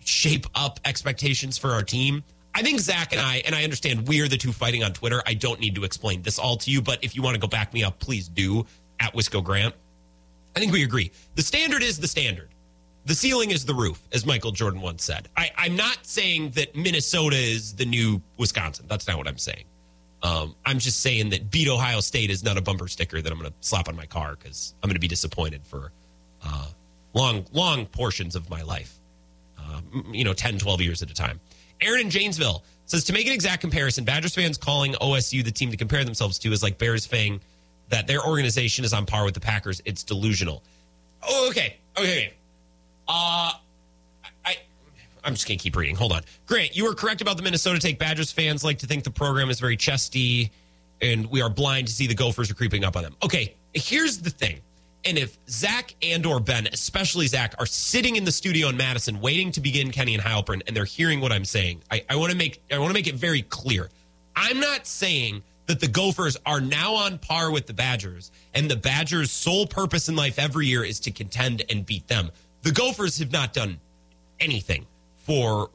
shape up expectations for our team. I think Zach and I understand we're the two fighting on Twitter. I don't need to explain this all to you, but if you want to go back me up, please do, at Wisco Grant. I think we agree. The standard is the standard. The ceiling is the roof, as Michael Jordan once said. I'm not saying that Minnesota is the new Wisconsin. That's not what I'm saying. I'm just saying that beat Ohio State is not a bumper sticker that I'm going to slap on my car because I'm going to be disappointed for long portions of my life, 10, 12 years at a time. Aaron in Janesville says, to make an exact comparison, Badgers fans calling OSU the team to compare themselves to is like Bears saying that their organization is on par with the Packers. It's delusional. Oh, okay. I'm just going to keep reading. Hold on. Grant, you were correct about the Minnesota take. Badgers fans like to think the program is very chesty, and we are blind to see the Gophers are creeping up on them. Okay, here's the thing. And if Zach and or Ben, especially Zach, are sitting in the studio in Madison waiting to begin Kenny and Heilprin, and they're hearing what I'm saying, I want to make it very clear. I'm not saying that the Gophers are now on par with the Badgers, and the Badgers' sole purpose in life every year is to contend and beat them. The Gophers have not done anything for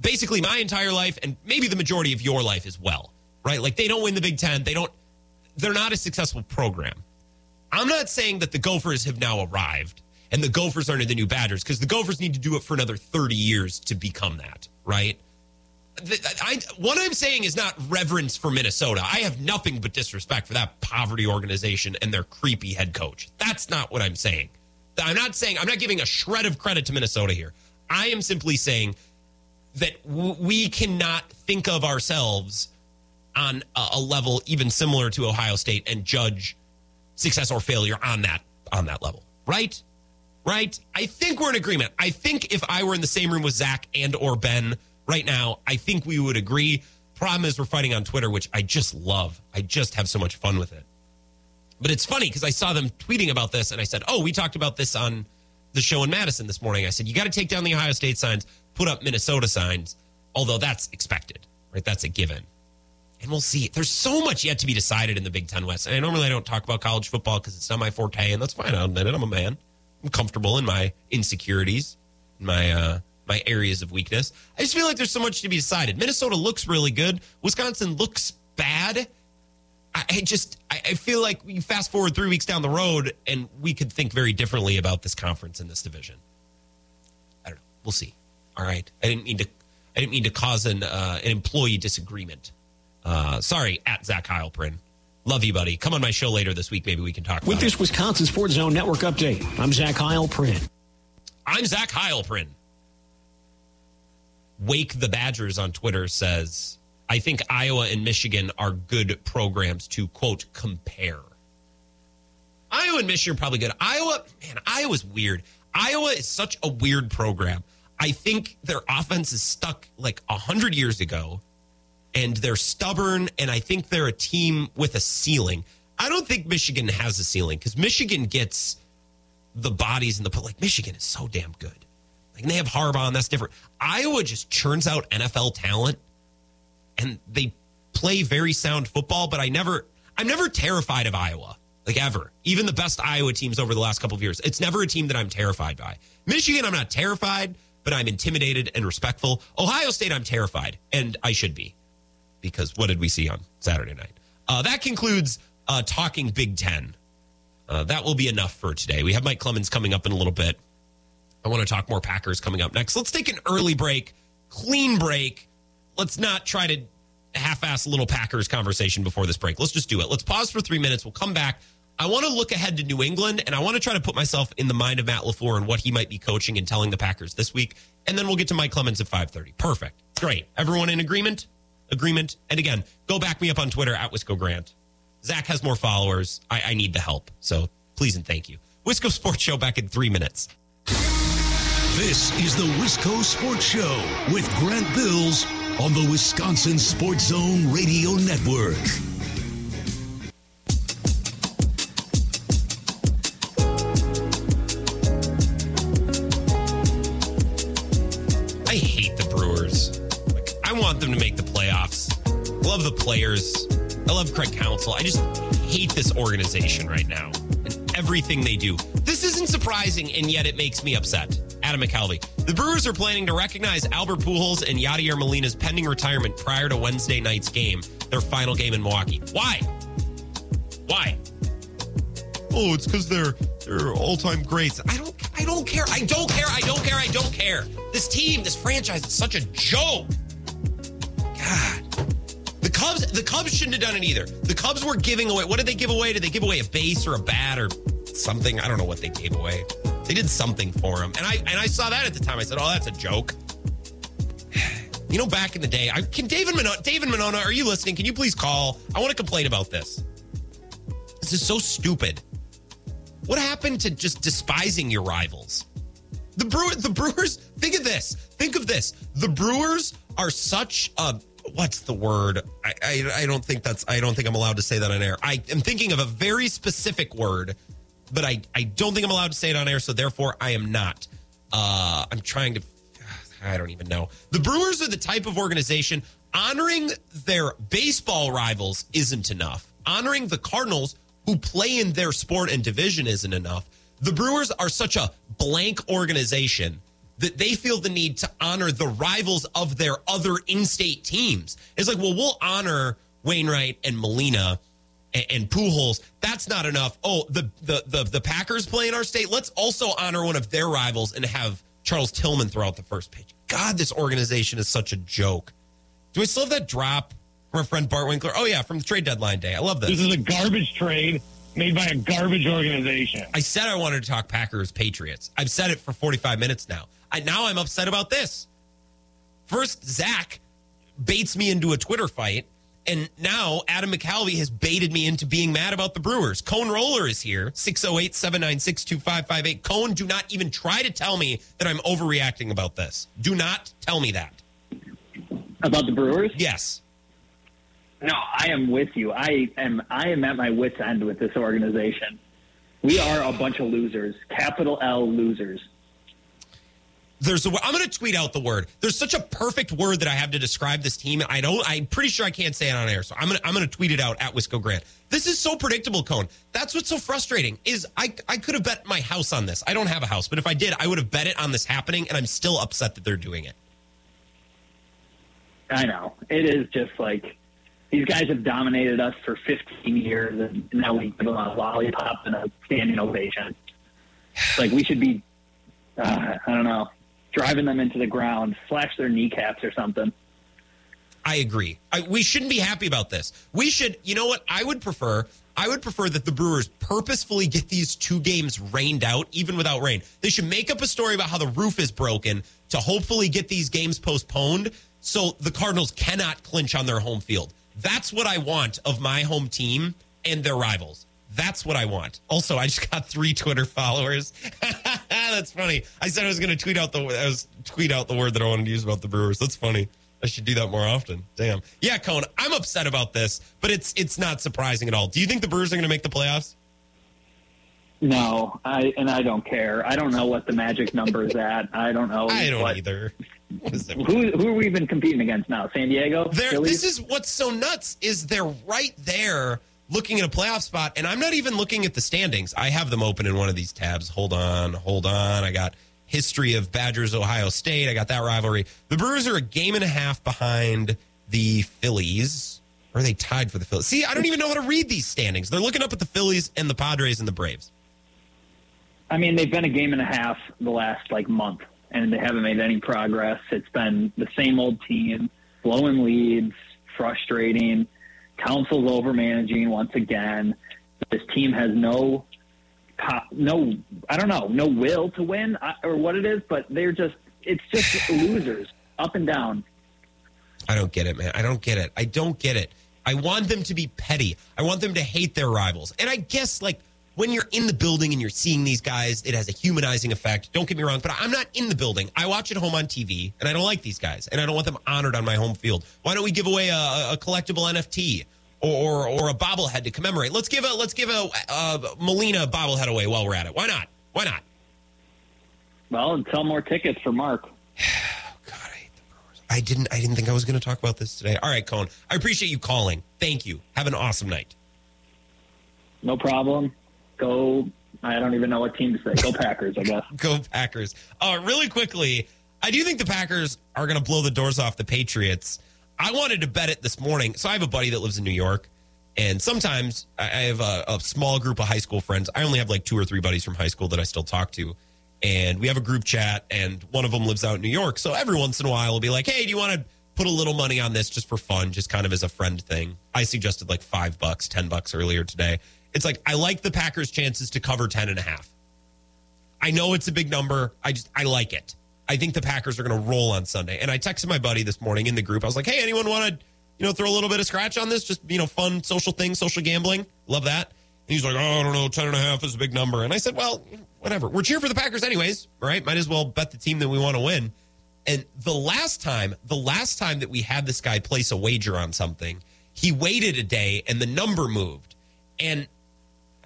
basically my entire life, and maybe the majority of your life as well, right? Like, they don't win the Big Ten. They're not a successful program. I'm not saying that the Gophers have now arrived and the Gophers aren't the new Badgers, because the Gophers need to do it for another 30 years to become that, right? What I'm saying is not reverence for Minnesota. I have nothing but disrespect for that poverty organization and their creepy head coach. That's not what I'm saying. I'm not giving a shred of credit to Minnesota here. I am simply saying that we cannot think of ourselves on a level even similar to Ohio State and judge success or failure on that level, right? Right? I think we're in agreement. I think if I were in the same room with Zach and or Ben right now, I think we would agree. Problem is we're fighting on Twitter, which I just love. I just have so much fun with it. But it's funny because I saw them tweeting about this and I said, we talked about this on the show in Madison this morning. I said, you got to take down the Ohio State signs, put up Minnesota signs, although that's expected, right? That's a given. And we'll see. There's so much yet to be decided in the Big Ten West. And I don't talk about college football because it's not my forte, and that's fine. I'll admit it. I'm a man. I'm comfortable in my insecurities, my areas of weakness. I just feel like there's so much to be decided. Minnesota looks really good. Wisconsin looks bad. I feel like you fast forward 3 weeks down the road, and we could think very differently about this conference and this division. I don't know. We'll see. All right. I didn't mean to cause an employee disagreement. Sorry, at Zach Heilprin. Love you, buddy. Come on my show later this week. Maybe we can talk about it. With this Wisconsin Sports Zone Network update, I'm Zach Heilprin. I'm Zach Heilprin. Wake the Badgers on Twitter says, I think Iowa and Michigan are good programs to, quote, compare. Iowa and Michigan are probably good. Iowa's weird. Iowa is such a weird program. I think their offense is stuck like 100 years ago. And they're stubborn, and I think they're a team with a ceiling. I don't think Michigan has a ceiling because Michigan gets the bodies in the – like, Michigan is so damn good. Like, they have Harbaugh, and that's different. Iowa just churns out NFL talent, and they play very sound football, but I'm never terrified of Iowa, like, ever. Even the best Iowa teams over the last couple of years. It's never a team that I'm terrified by. Michigan, I'm not terrified, but I'm intimidated and respectful. Ohio State, I'm terrified, and I should be. Because what did we see on Saturday night? That concludes Talking Big Ten. That will be enough for today. We have Mike Clemens coming up in a little bit. I want to talk more Packers coming up next. Let's take an early break, clean break. Let's not try to half-ass a little Packers conversation before this break. Let's just do it. Let's pause for 3 minutes. We'll come back. I want to look ahead to New England, and I want to try to put myself in the mind of Matt LaFleur and what he might be coaching and telling the Packers this week. And then we'll get to Mike Clemens at 5:30. Perfect. Great. Everyone in agreement? And again, go back me up on Twitter at Wisco Grant. Zach has more followers. I need the help. So please and thank you. Wisco Sports Show back in 3 minutes. This is the Wisco Sports Show with Grant Bills on the Wisconsin Sports Zone Radio Network. I hate the Brewers. I want them to make the playoffs. I love the players. I love Craig Counsell. I just hate this organization right now and everything they do. This isn't surprising, and yet it makes me upset. Adam McKelvey. The Brewers are planning to recognize Albert Pujols and Yadier Molina's pending retirement prior to Wednesday night's game, their final game in Milwaukee. Why? Oh, it's because they're all-time greats. I don't care. This team, this franchise is such a joke. God. The Cubs shouldn't have done it either. The Cubs were giving away. What did they give away? Did they give away a base or a bat or something? I don't know what they gave away. They did something for him. And I saw that at the time. I said, oh, that's a joke. You know, back in the day, David Monona, are you listening? Can you please call? I want to complain about this. This is so stupid. What happened to just despising your rivals? The Brewers, think of this. The Brewers are such a, what's the word? I don't think I'm allowed to say that on air. I am thinking of a very specific word, but I don't think I'm allowed to say it on air, so therefore I am not. I don't even know. The Brewers are the type of organization, honoring their baseball rivals isn't enough. Honoring the Cardinals who play in their sport and division isn't enough. The Brewers are such a blank organization that they feel the need to honor the rivals of their other in-state teams. It's like, well, we'll honor Wainwright and Molina and Pujols. That's not enough. Oh, the Packers play in our state. Let's also honor one of their rivals and have Charles Tillman throw out the first pitch. God, this organization is such a joke. Do we still have that drop from our friend Bart Winkler? Oh, yeah, from the trade deadline day. I love this. This is a garbage trade made by a garbage organization. I said I wanted to talk Packers-Patriots. I've said it for 45 minutes now. Now I'm upset about this. First, Zach baits me into a Twitter fight, and now Adam McKelvey has baited me into being mad about the Brewers. Cone Roller is here, 608-796-2558. Cone, do not even try to tell me that I'm overreacting about this. Do not tell me that. About the Brewers? Yes. No, I am with you. I am at my wit's end with this organization. We are a bunch of losers. Capital L losers. I'm going to tweet out the word. There's such a perfect word that I have to describe this team. I'm pretty sure I can't say it on air, so I'm going to tweet it out at Wisco Grant. This is so predictable, Cone. That's what's so frustrating is I could have bet my house on this. I don't have a house, but if I did, I would have bet it on this happening, and I'm still upset that they're doing it. I know. It is just like, these guys have dominated us for 15 years, and now we give them a lollipop and a standing ovation. It's like we should be, I don't know, driving them into the ground, slash their kneecaps or something. I agree. We shouldn't be happy about this. We should, you know what I would prefer? I would prefer that the Brewers purposefully get these two games rained out, even without rain. They should make up a story about how the roof is broken to hopefully get these games postponed so the Cardinals cannot clinch on their home field. That's what I want of my home team and their rivals. That's what I want. Also, I just got 3 Twitter followers. That's funny. I said I was going to tweet out the word that I wanted to use about the Brewers. That's funny. I should do that more often. Damn. Yeah, Cone, I'm upset about this, but it's not surprising at all. Do you think the Brewers are going to make the playoffs? No, I don't care. I don't know what the magic number is at. I don't know. I don't either. Who are we even competing against now? San Diego? This is what's so nuts is they're right there looking at a playoff spot, and I'm not even looking at the standings. I have them open in one of these tabs. Hold on. I got history of Badgers, Ohio State. I got that rivalry. The Brewers are a game and a half behind the Phillies. Or are they tied for the Phillies? See, I don't even know how to read these standings. They're looking up at the Phillies and the Padres and the Braves. I mean, they've been a game and a half the last, month. And they haven't made any progress. It's been the same old team, blowing leads, frustrating. Council's over-managing once again. This team has no will to win or what it is, but it's just losers up and down. I don't get it, man. I don't get it. I want them to be petty. I want them to hate their rivals. And I guess, when you're in the building and you're seeing these guys, it has a humanizing effect. Don't get me wrong, but I'm not in the building. I watch it home on TV, and I don't like these guys, and I don't want them honored on my home field. Why don't we give away a collectible NFT or a bobblehead to commemorate? Let's give a Molina bobblehead away while we're at it. Why not? Well, and sell more tickets for Mark. I didn't think I was going to talk about this today. All right, Cone. I appreciate you calling. Thank you. Have an awesome night. No problem. Go I don't even know what team to say. Go Packers, I guess. Go Packers. Really quickly, I do think the Packers are going to blow the doors off the Patriots. I wanted to bet it this morning. So I have a buddy that lives in New York, and sometimes I have a small group of high school friends. I only have like 2 or 3 buddies from high school that I still talk to. And we have a group chat, and one of them lives out in New York. So every once in a while, we'll be like, hey, do you want to put a little money on this just for fun, just kind of as a friend thing? I suggested like $5, $10 earlier today. It's like, I like the Packers' chances to cover 10.5. I know it's a big number. I like it. I think the Packers are going to roll on Sunday. And I texted my buddy this morning in the group. I was like, hey, anyone want to, throw a little bit of scratch on this? Just, fun social thing, social gambling. Love that. And he's like, I don't know, 10.5 is a big number. And I said, well, whatever. We're cheering for the Packers anyways, right? Might as well bet the team that we want to win. And the last time that we had this guy place a wager on something, he waited a day and the number moved. And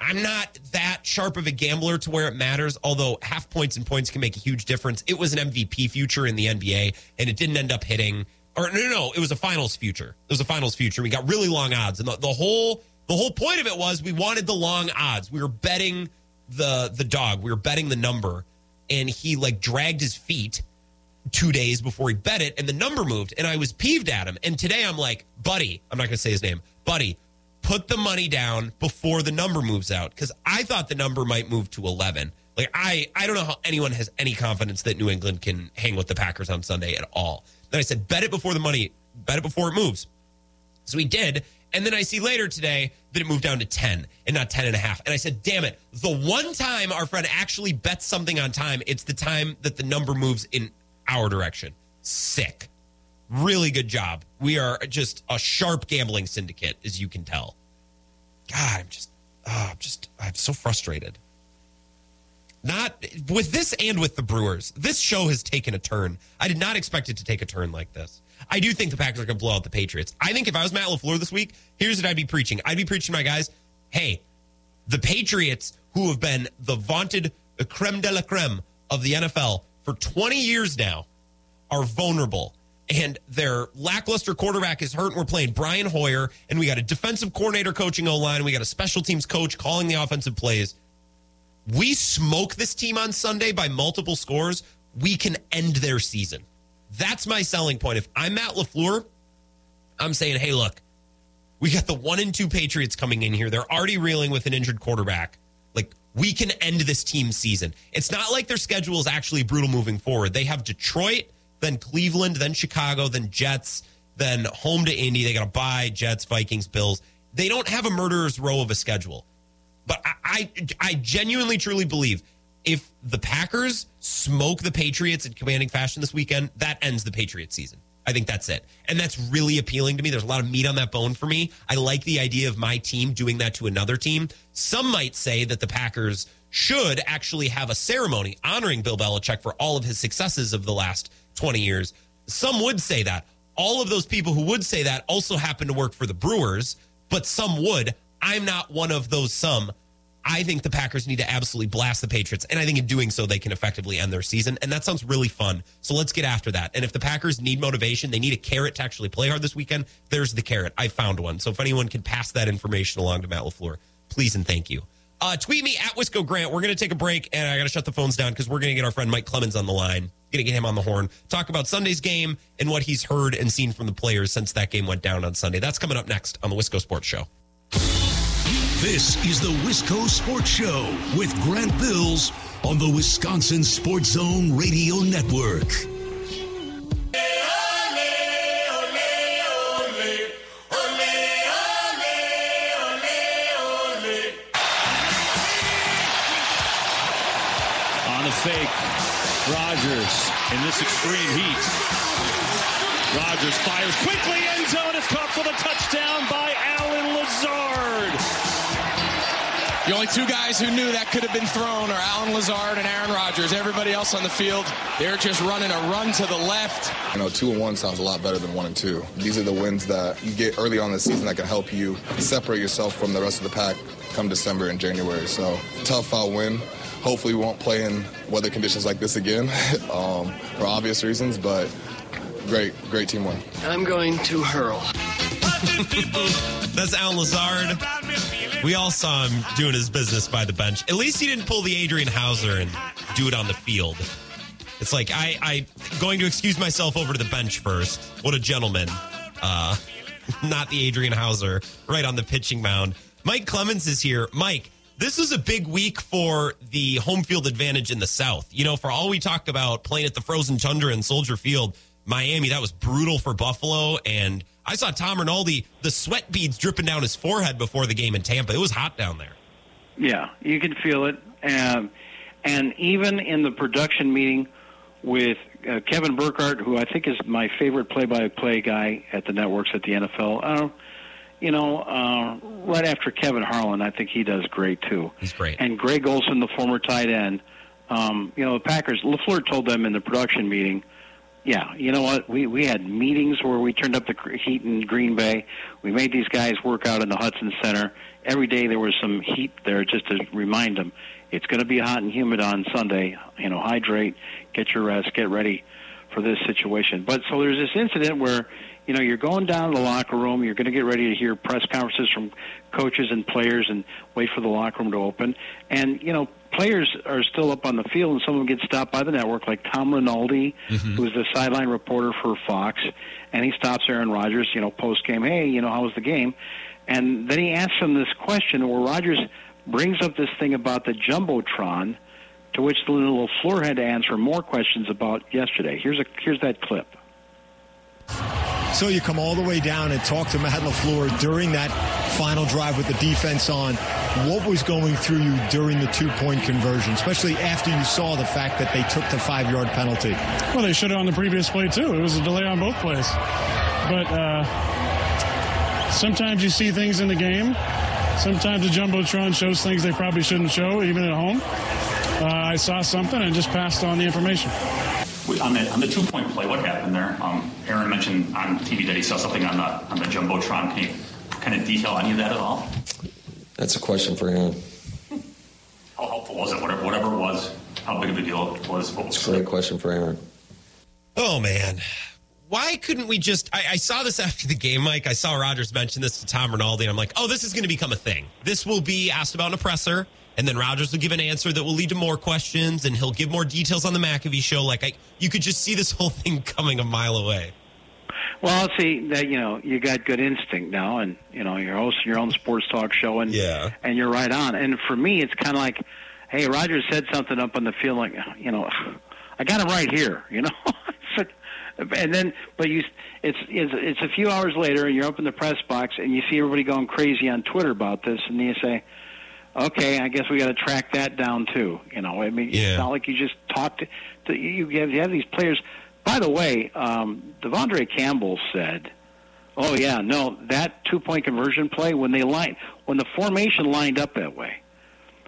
I'm not that sharp of a gambler to where it matters, although half points and points can make a huge difference. It was an MVP future in the NBA, and it didn't end up hitting. Or no, it was a finals future. We got really long odds. And the whole point of it was we wanted the long odds. We were betting the dog. We were betting the number. And he, dragged his feet 2 days before he bet it, and the number moved. And I was peeved at him. And today I'm like, buddy, I'm not going to say his name, buddy, put the money down before the number moves out, because I thought the number might move to 11. I don't know how anyone has any confidence that New England can hang with the Packers on Sunday at all. Then I said, bet it before it moves. So he did. And then I see later today that it moved down to 10 and not 10.5. And I said, damn it. The one time our friend actually bets something on time, it's the time that the number moves in our direction. Sick. Really good job. We are just a sharp gambling syndicate, as you can tell. God, I'm so frustrated. Not with this and with the Brewers. This show has taken a turn. I did not expect it to take a turn like this. I do think the Packers are going to blow out the Patriots. I think if I was Matt LaFleur this week, here's what I'd be preaching. I'd be preaching to my guys, hey, the Patriots, who have been the vaunted creme de la creme of the NFL for 20 years now, are vulnerable. And their lackluster quarterback is hurt, and we're playing Brian Hoyer, and we got a defensive coordinator coaching O-line, and we got a special teams coach calling the offensive plays. We smoke this team on Sunday by multiple scores, we can end their season. That's my selling point. If I'm Matt LaFleur, I'm saying, hey, look, we got the 1 and 2 Patriots coming in here. They're already reeling with an injured quarterback. We can end this team's season. It's not like their schedule is actually brutal moving forward. They have Detroit, then Cleveland, then Chicago, then Jets, then home to Indy. They got to bye Jets, Vikings, Bills. They don't have a murderer's row of a schedule. But I genuinely, truly believe if the Packers smoke the Patriots in commanding fashion this weekend, that ends the Patriots season. I think that's it. And that's really appealing to me. There's a lot of meat on that bone for me. I like the idea of my team doing that to another team. Some might say that the Packers should actually have a ceremony honoring Bill Belichick for all of his successes of the last 20 years. Some would say that. All of those people who would say that also happen to work for the Brewers, but some would. I'm not one of those some. I think the Packers need to absolutely blast the Patriots, and I think in doing so, they can effectively end their season, and that sounds really fun. So let's get after that. And if the Packers need motivation, they need a carrot to actually play hard this weekend, there's the carrot. I found one. So if anyone can pass that information along to Matt LaFleur, please and thank you. Tweet me at Wisco Grant. We're going to take a break, and I got to shut the phones down because we're going to get our friend Mike Clemens on the line. Going to get him on the horn. Talk about Sunday's game and what he's heard and seen from the players since that game went down on Sunday. That's coming up next on the Wisco Sports Show. This is the Wisco Sports Show with Grant Bills on the Wisconsin Sports Zone Radio Network. On the fake, Rodgers in this extreme heat. Rodgers fires quickly, end zone is caught for the touchdown by Allen Lazard. The only two guys who knew that could have been thrown are Allen Lazard and Aaron Rodgers. Everybody else on the field, they're just running a run to the left. 2-1 sounds a lot better than 1-2. These are the wins that you get early on in the season that can help you separate yourself from the rest of the pack come December and January. So, tough out win. Hopefully we won't play in weather conditions like this again for obvious reasons, but great team win. I'm going to hurl. That's Allen Lazard. We all saw him doing his business by the bench. At least he didn't pull the Adrian Hauser and do it on the field. It's like, I going to excuse myself over to the bench first. What a gentleman. Not the Adrian Hauser, right on the pitching mound. Mike Clemens is here. Mike, this is a big week for the home field advantage in the South. You know, for all we talked about playing at the Frozen Tundra and Soldier Field, Miami, that was brutal for Buffalo. And I saw Tom Rinaldi, the sweat beads dripping down his forehead before the game in Tampa. It was hot down there. Yeah, you can feel it. And even in the production meeting with Kevin Burkhardt, who I think is my favorite play-by-play guy at the networks at the NFL, right after Kevin Harlan, I think he does great, too. He's great. And Greg Olson, the former tight end, the Packers, LaFleur told them in the production meeting, yeah, you know what? We had meetings where we turned up the heat in Green Bay. We made these guys work out in the Hudson Center. Every day there was some heat there just to remind them. It's going to be hot and humid on Sunday. You know, hydrate, get your rest, get ready for this situation. But so there's this incident where, you know, you're going down to the locker room. You're going to get ready to hear press conferences from coaches and players and wait for the locker room to open. And, you know, players are still up on the field, and someone gets stopped by the network, like Tom Rinaldi, who's the sideline reporter for Fox, and he stops Aaron Rodgers, you know, post-game, hey, you know, how was the game? And then he asks him this question where Rodgers brings up this thing about the Jumbotron, to which LaFleur had to answer more questions about yesterday. Here's that clip. So you come all the way down and talk to Matt LaFleur during that final drive with the defense on. What was going through you during the two-point conversion, especially after you saw the fact that they took the 5-yard penalty? Well, they should have on the previous play, too. It was a delay on both plays. But sometimes you see things in the game. Sometimes the Jumbotron shows things they probably shouldn't show, even at home. I saw something and just passed on the information. On the two-point play, what happened there? Aaron mentioned on TV that he saw something on the Jumbotron. Can you kind of detail any of that at all? That's a question for Aaron. How helpful was it? Whatever it was, how big of a deal it was. It's a great question for Aaron. Oh, man. Why couldn't we just... I saw this after the game, Mike. I saw Rodgers mention this to Tom Rinaldi, and I'm like, oh, this is going to become a thing. This will be asked about in a presser, and then Rodgers will give an answer that will lead to more questions, and he'll give more details on the McAfee show. Like, you could just see this whole thing coming a mile away. Well, see, that, you know, you got good instinct now, and, you know, you're hosting your own sports talk show, and and you're right on. And for me, it's kind of like, hey, Rodgers said something up on the field, like, you know, I got him right here, you know? And then, but it's a few hours later, and you're up in the press box, and you see everybody going crazy on Twitter about this, and you say, okay, I guess we got to track that down too. You know, I mean, It's not like you just talked to you have these players. By the way, Devondre Campbell said, "Oh yeah, no, that two-point conversion play when the formation lined up that way,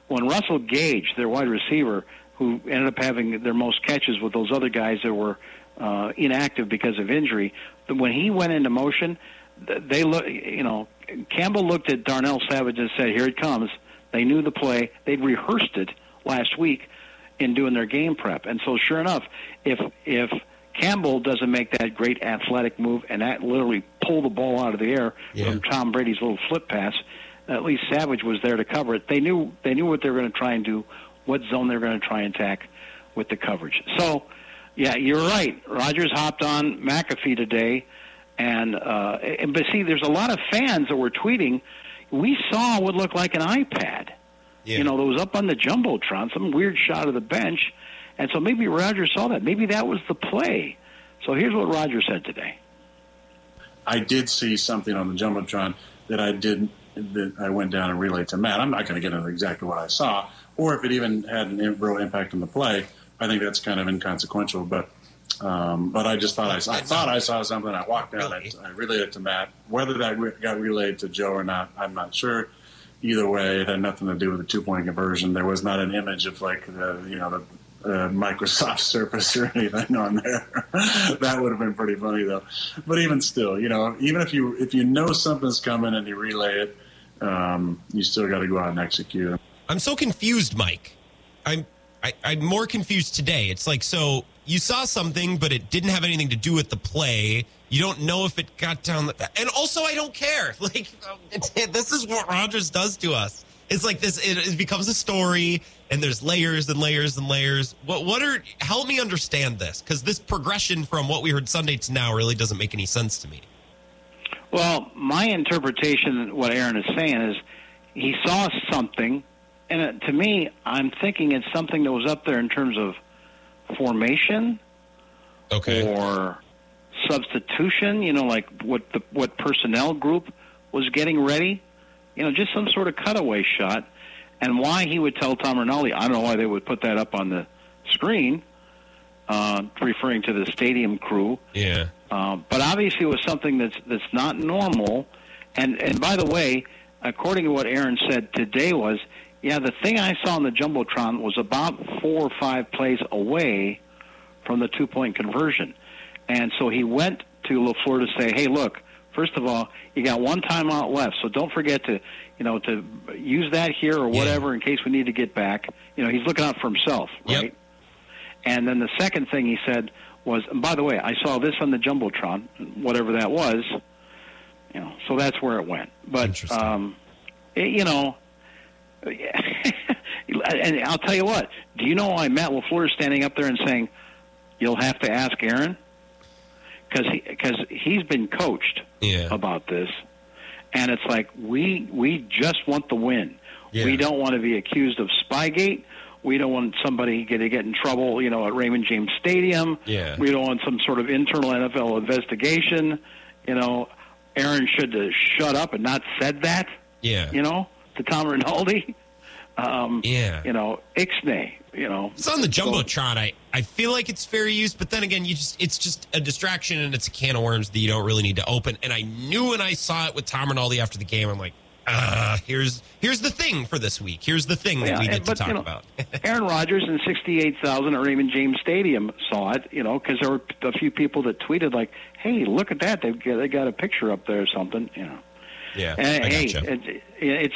when Russell Gage, their wide receiver, who ended up having their most catches with those other guys that were inactive because of injury, when he went into motion, they look. You know, Campbell looked at Darnell Savage and said, "Here it comes." They knew the play. They'd rehearsed it last week in doing their game prep, and so sure enough, if Campbell doesn't make that great athletic move and that literally pull the ball out of the air from Tom Brady's little flip pass, at least Savage was there to cover it. They knew what they were going to try and do, what zone they were going to try and attack with the coverage. So, yeah, you're right. Rodgers hopped on McAfee today, and but see, there's a lot of fans that were tweeting. We saw what looked like an iPad, you know, that was up on the Jumbotron, some weird shot of the bench. And so maybe Rodgers saw that. Maybe that was the play. So here's what Rodgers said today. I did see something on the Jumbotron that I went down and relayed to Matt. I'm not going to get into exactly what I saw or if it even had an real impact on the play. I think that's kind of inconsequential. But I just thought I saw something. I walked down. Really? I relayed it to Matt. Whether that got relayed to Joe or not, I'm not sure. Either way, it had nothing to do with the two-point conversion. There was not an image of the Microsoft Surface or anything on there. That would have been pretty funny though. But even still, you know, even if you know something's coming and you relay it, you still got to go out and execute. I'm so confused, Mike. I'm. I'm more confused today. It's like, so you saw something, but it didn't have anything to do with the play. You don't know if it got down. And also, I don't care. Like, this is what Rodgers does to us. It's like this. It becomes a story, and there's layers and layers and layers. Help me understand this, because this progression from what we heard Sunday to now really doesn't make any sense to me. Well, my interpretation of what Aaron is saying is he saw something, and to me, I'm thinking it's something that was up there in terms of formation, or substitution. You know, like what personnel group was getting ready. You know, just some sort of cutaway shot, and why he would tell Tom Rinaldi, I don't know why they would put that up on the screen, referring to the stadium crew. Yeah. But obviously it was something that's not normal. And by the way, according to what Aaron said today was, the thing I saw on the Jumbotron was about 4 or 5 plays away from the two-point conversion. And so he went to LaFleur to say, hey, look, first of all, you got one timeout left, so don't forget to use that here or whatever in case we need to get back. You know, he's looking out for himself, right? Yep. And then the second thing he said was, and by the way, I saw this on the Jumbotron, whatever that was. You know, so that's where it went. But and I'll tell you what. Do you know why Matt LaFleur is standing up there and saying, "You'll have to ask Aaron"? Because he's been coached about this, and it's like we just want the win. Yeah. We don't want to be accused of Spygate. We don't want somebody to get in trouble, you know, at Raymond James Stadium. Yeah. We don't want some sort of internal NFL investigation. You know, Aaron should have shut up and not said that. Yeah. You know, to Tom Rinaldi. You know, Ixnay. You know, it's on the Jumbotron. So, I feel like it's fair use, but then again, it's just a distraction, and it's a can of worms that you don't really need to open. And I knew when I saw it with Tom Rinaldi after the game, I'm like, here's the thing for this week. Here's the thing that we get to talk about. Aaron Rodgers and 68,000 at Raymond James Stadium saw it, you know, because there were a few people that tweeted like, "Hey, look at that! They got a picture up there or something," you know. Yeah, and, gotcha.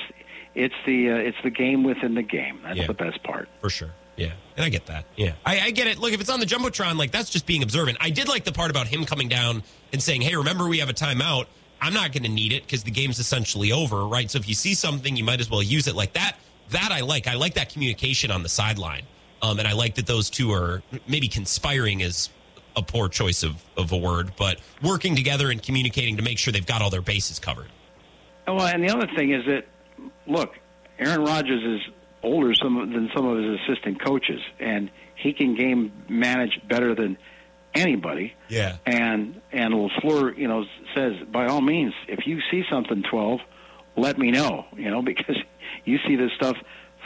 It's the game within the game. That's the best part for sure. Yeah, and I get that. Yeah, I get it. Look, if it's on the Jumbotron, like, that's just being observant. I did like the part about him coming down and saying, hey, remember, we have a timeout. I'm not going to need it because the game's essentially over, right? So if you see something, you might as well use it like that. That I like. I like that communication on the sideline. And I like that those two are maybe conspiring is a poor choice of a word, but working together and communicating to make sure they've got all their bases covered. Oh, well, and the other thing is that, look, Aaron Rodgers is older than some of his assistant coaches, and he can game manage better than anybody. Yeah. And LaFleur, you know, says, by all means, if you see something, 12, let me know, you know, because you see this stuff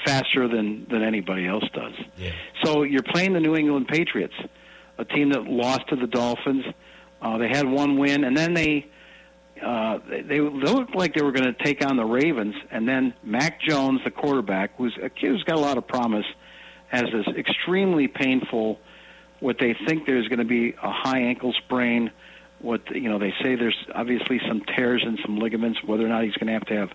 faster than anybody else does. Yeah. So you're playing the New England Patriots, a team that lost to the Dolphins. They had one win, and then they looked like they were going to take on the Ravens, and then Mac Jones, the quarterback, who's a kid who's got a lot of promise, has this extremely painful, what they think there's going to be a high ankle sprain. They say there's obviously some tears and some ligaments. Whether or not he's going to have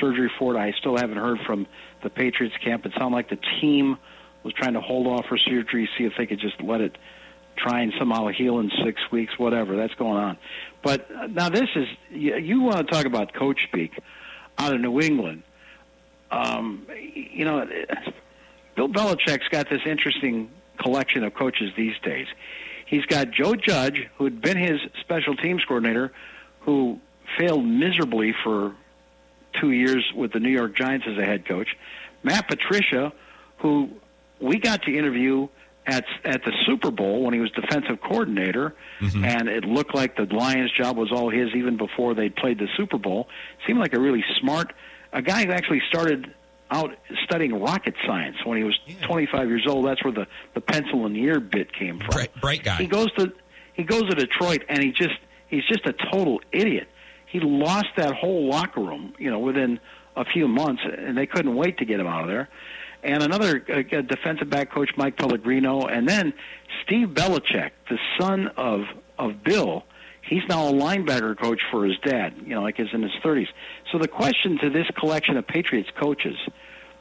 surgery for it, I still haven't heard from the Patriots camp. It sounded like the team was trying to hold off for surgery, see if they could just let it try and somehow heal in 6 weeks, whatever. That's going on. But now this is, you want to talk about coach speak out of New England. You know, Bill Belichick's got this interesting collection of coaches these days. He's got Joe Judge, who had been his special teams coordinator, who failed miserably for 2 years with the New York Giants as a head coach. Matt Patricia, who we got to interview at the Super Bowl when he was defensive coordinator, and it looked like the Lions job was all his even before they played the Super Bowl. Seemed like a really smart, a guy who actually started out studying rocket science when he was 25 years old. That's where the pencil in the ear bit came from. Bright guy. He goes to Detroit, and he's just a total idiot. He lost that whole locker room, you know, within a few months, and they couldn't wait to get him out of there. And another defensive back coach, Mike Pellegrino, and then Steve Belichick, the son of Bill. He's now a linebacker coach for his dad, you know, like he's in his 30s. So the question to this collection of Patriots coaches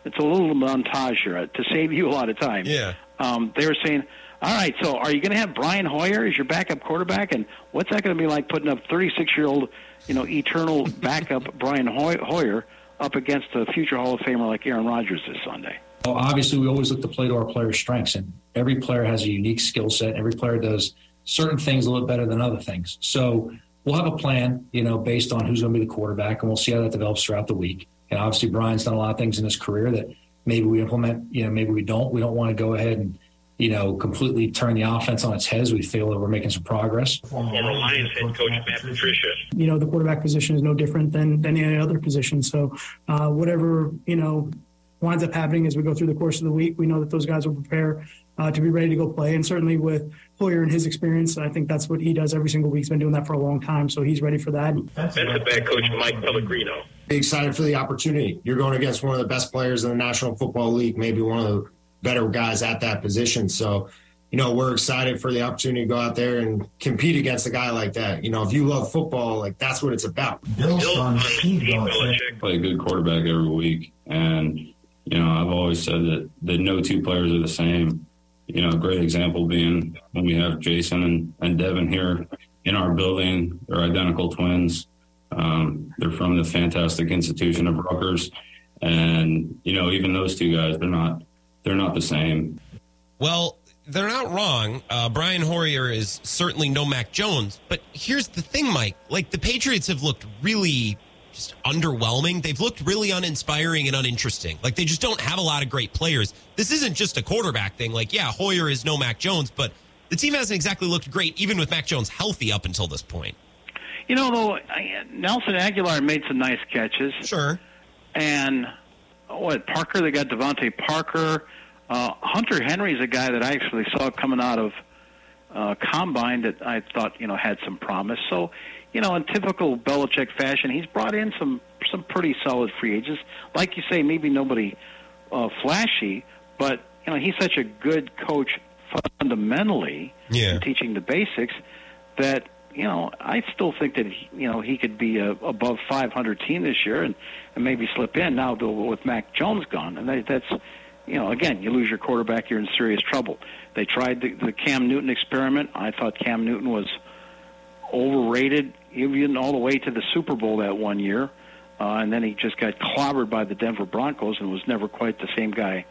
It's a little montage here to save you a lot of time. Yeah. They were saying, all right, so are you going to have Brian Hoyer as your backup quarterback? And what's that going to be like putting up 36-year-old, eternal backup Brian Hoyer up against a future Hall of Famer like Aaron Rodgers this Sunday? Well, obviously, we always look to play to our players' strengths, and every player has a unique skill set. Every player does certain things a little better than other things. So we'll have a plan, based on who's going to be the quarterback, and we'll see how that develops throughout the week. And obviously, Brian's done a lot of things in his career that maybe we implement, maybe we don't. We don't want to go ahead and, completely turn the offense on its head. We feel that we're making some progress. Former Lions head coach Matt Patricia. The quarterback position is no different than any other position. So whatever, winds up happening as we go through the course of the week, we know that those guys will prepare to be ready to go play. And certainly with Hoyer and his experience, I think that's what he does every single week. He's been doing that for a long time, so he's ready for that. That's a bad coach, Mike Pellegrino. Be excited for the opportunity. You're going against one of the best players in the National Football League, maybe one of the better guys at that position. So, we're excited for the opportunity to go out there and compete against a guy like that. If you love football, like that's what it's about. Play a good quarterback every week. And, I've always said that no two players are the same. A great example being when we have Jason and Devin here in our building. They're identical twins. They're from the fantastic institution of Rutgers. And, even those two guys, they're not the same. Well, they're not wrong. Brian Hoyer is certainly no Mac Jones. But here's the thing, Mike. Like, the Patriots have looked really just underwhelming. They've looked really uninspiring and uninteresting. Like, they just don't have a lot of great players. This isn't just a quarterback thing. Like, yeah, Hoyer is no Mac Jones, but the team hasn't exactly looked great, even with Mac Jones healthy up until this point. Though, Nelson Aguilar made some nice catches. Sure. And Parker? They got Devontae Parker. Hunter Henry's a guy that I actually saw coming out of Combine that I thought, had some promise. So, in typical Belichick fashion, he's brought in some pretty solid free agents. Like you say, maybe nobody flashy, but, he's such a good coach fundamentally in teaching the basics that, I still think that, he could be a above 500 team this year and maybe slip in now with Mac Jones gone. And that's, again, you lose your quarterback, you're in serious trouble. They tried the Cam Newton experiment. I thought Cam Newton was overrated even all the way to the Super Bowl that one year. And then he just got clobbered by the Denver Broncos and was never quite the same guy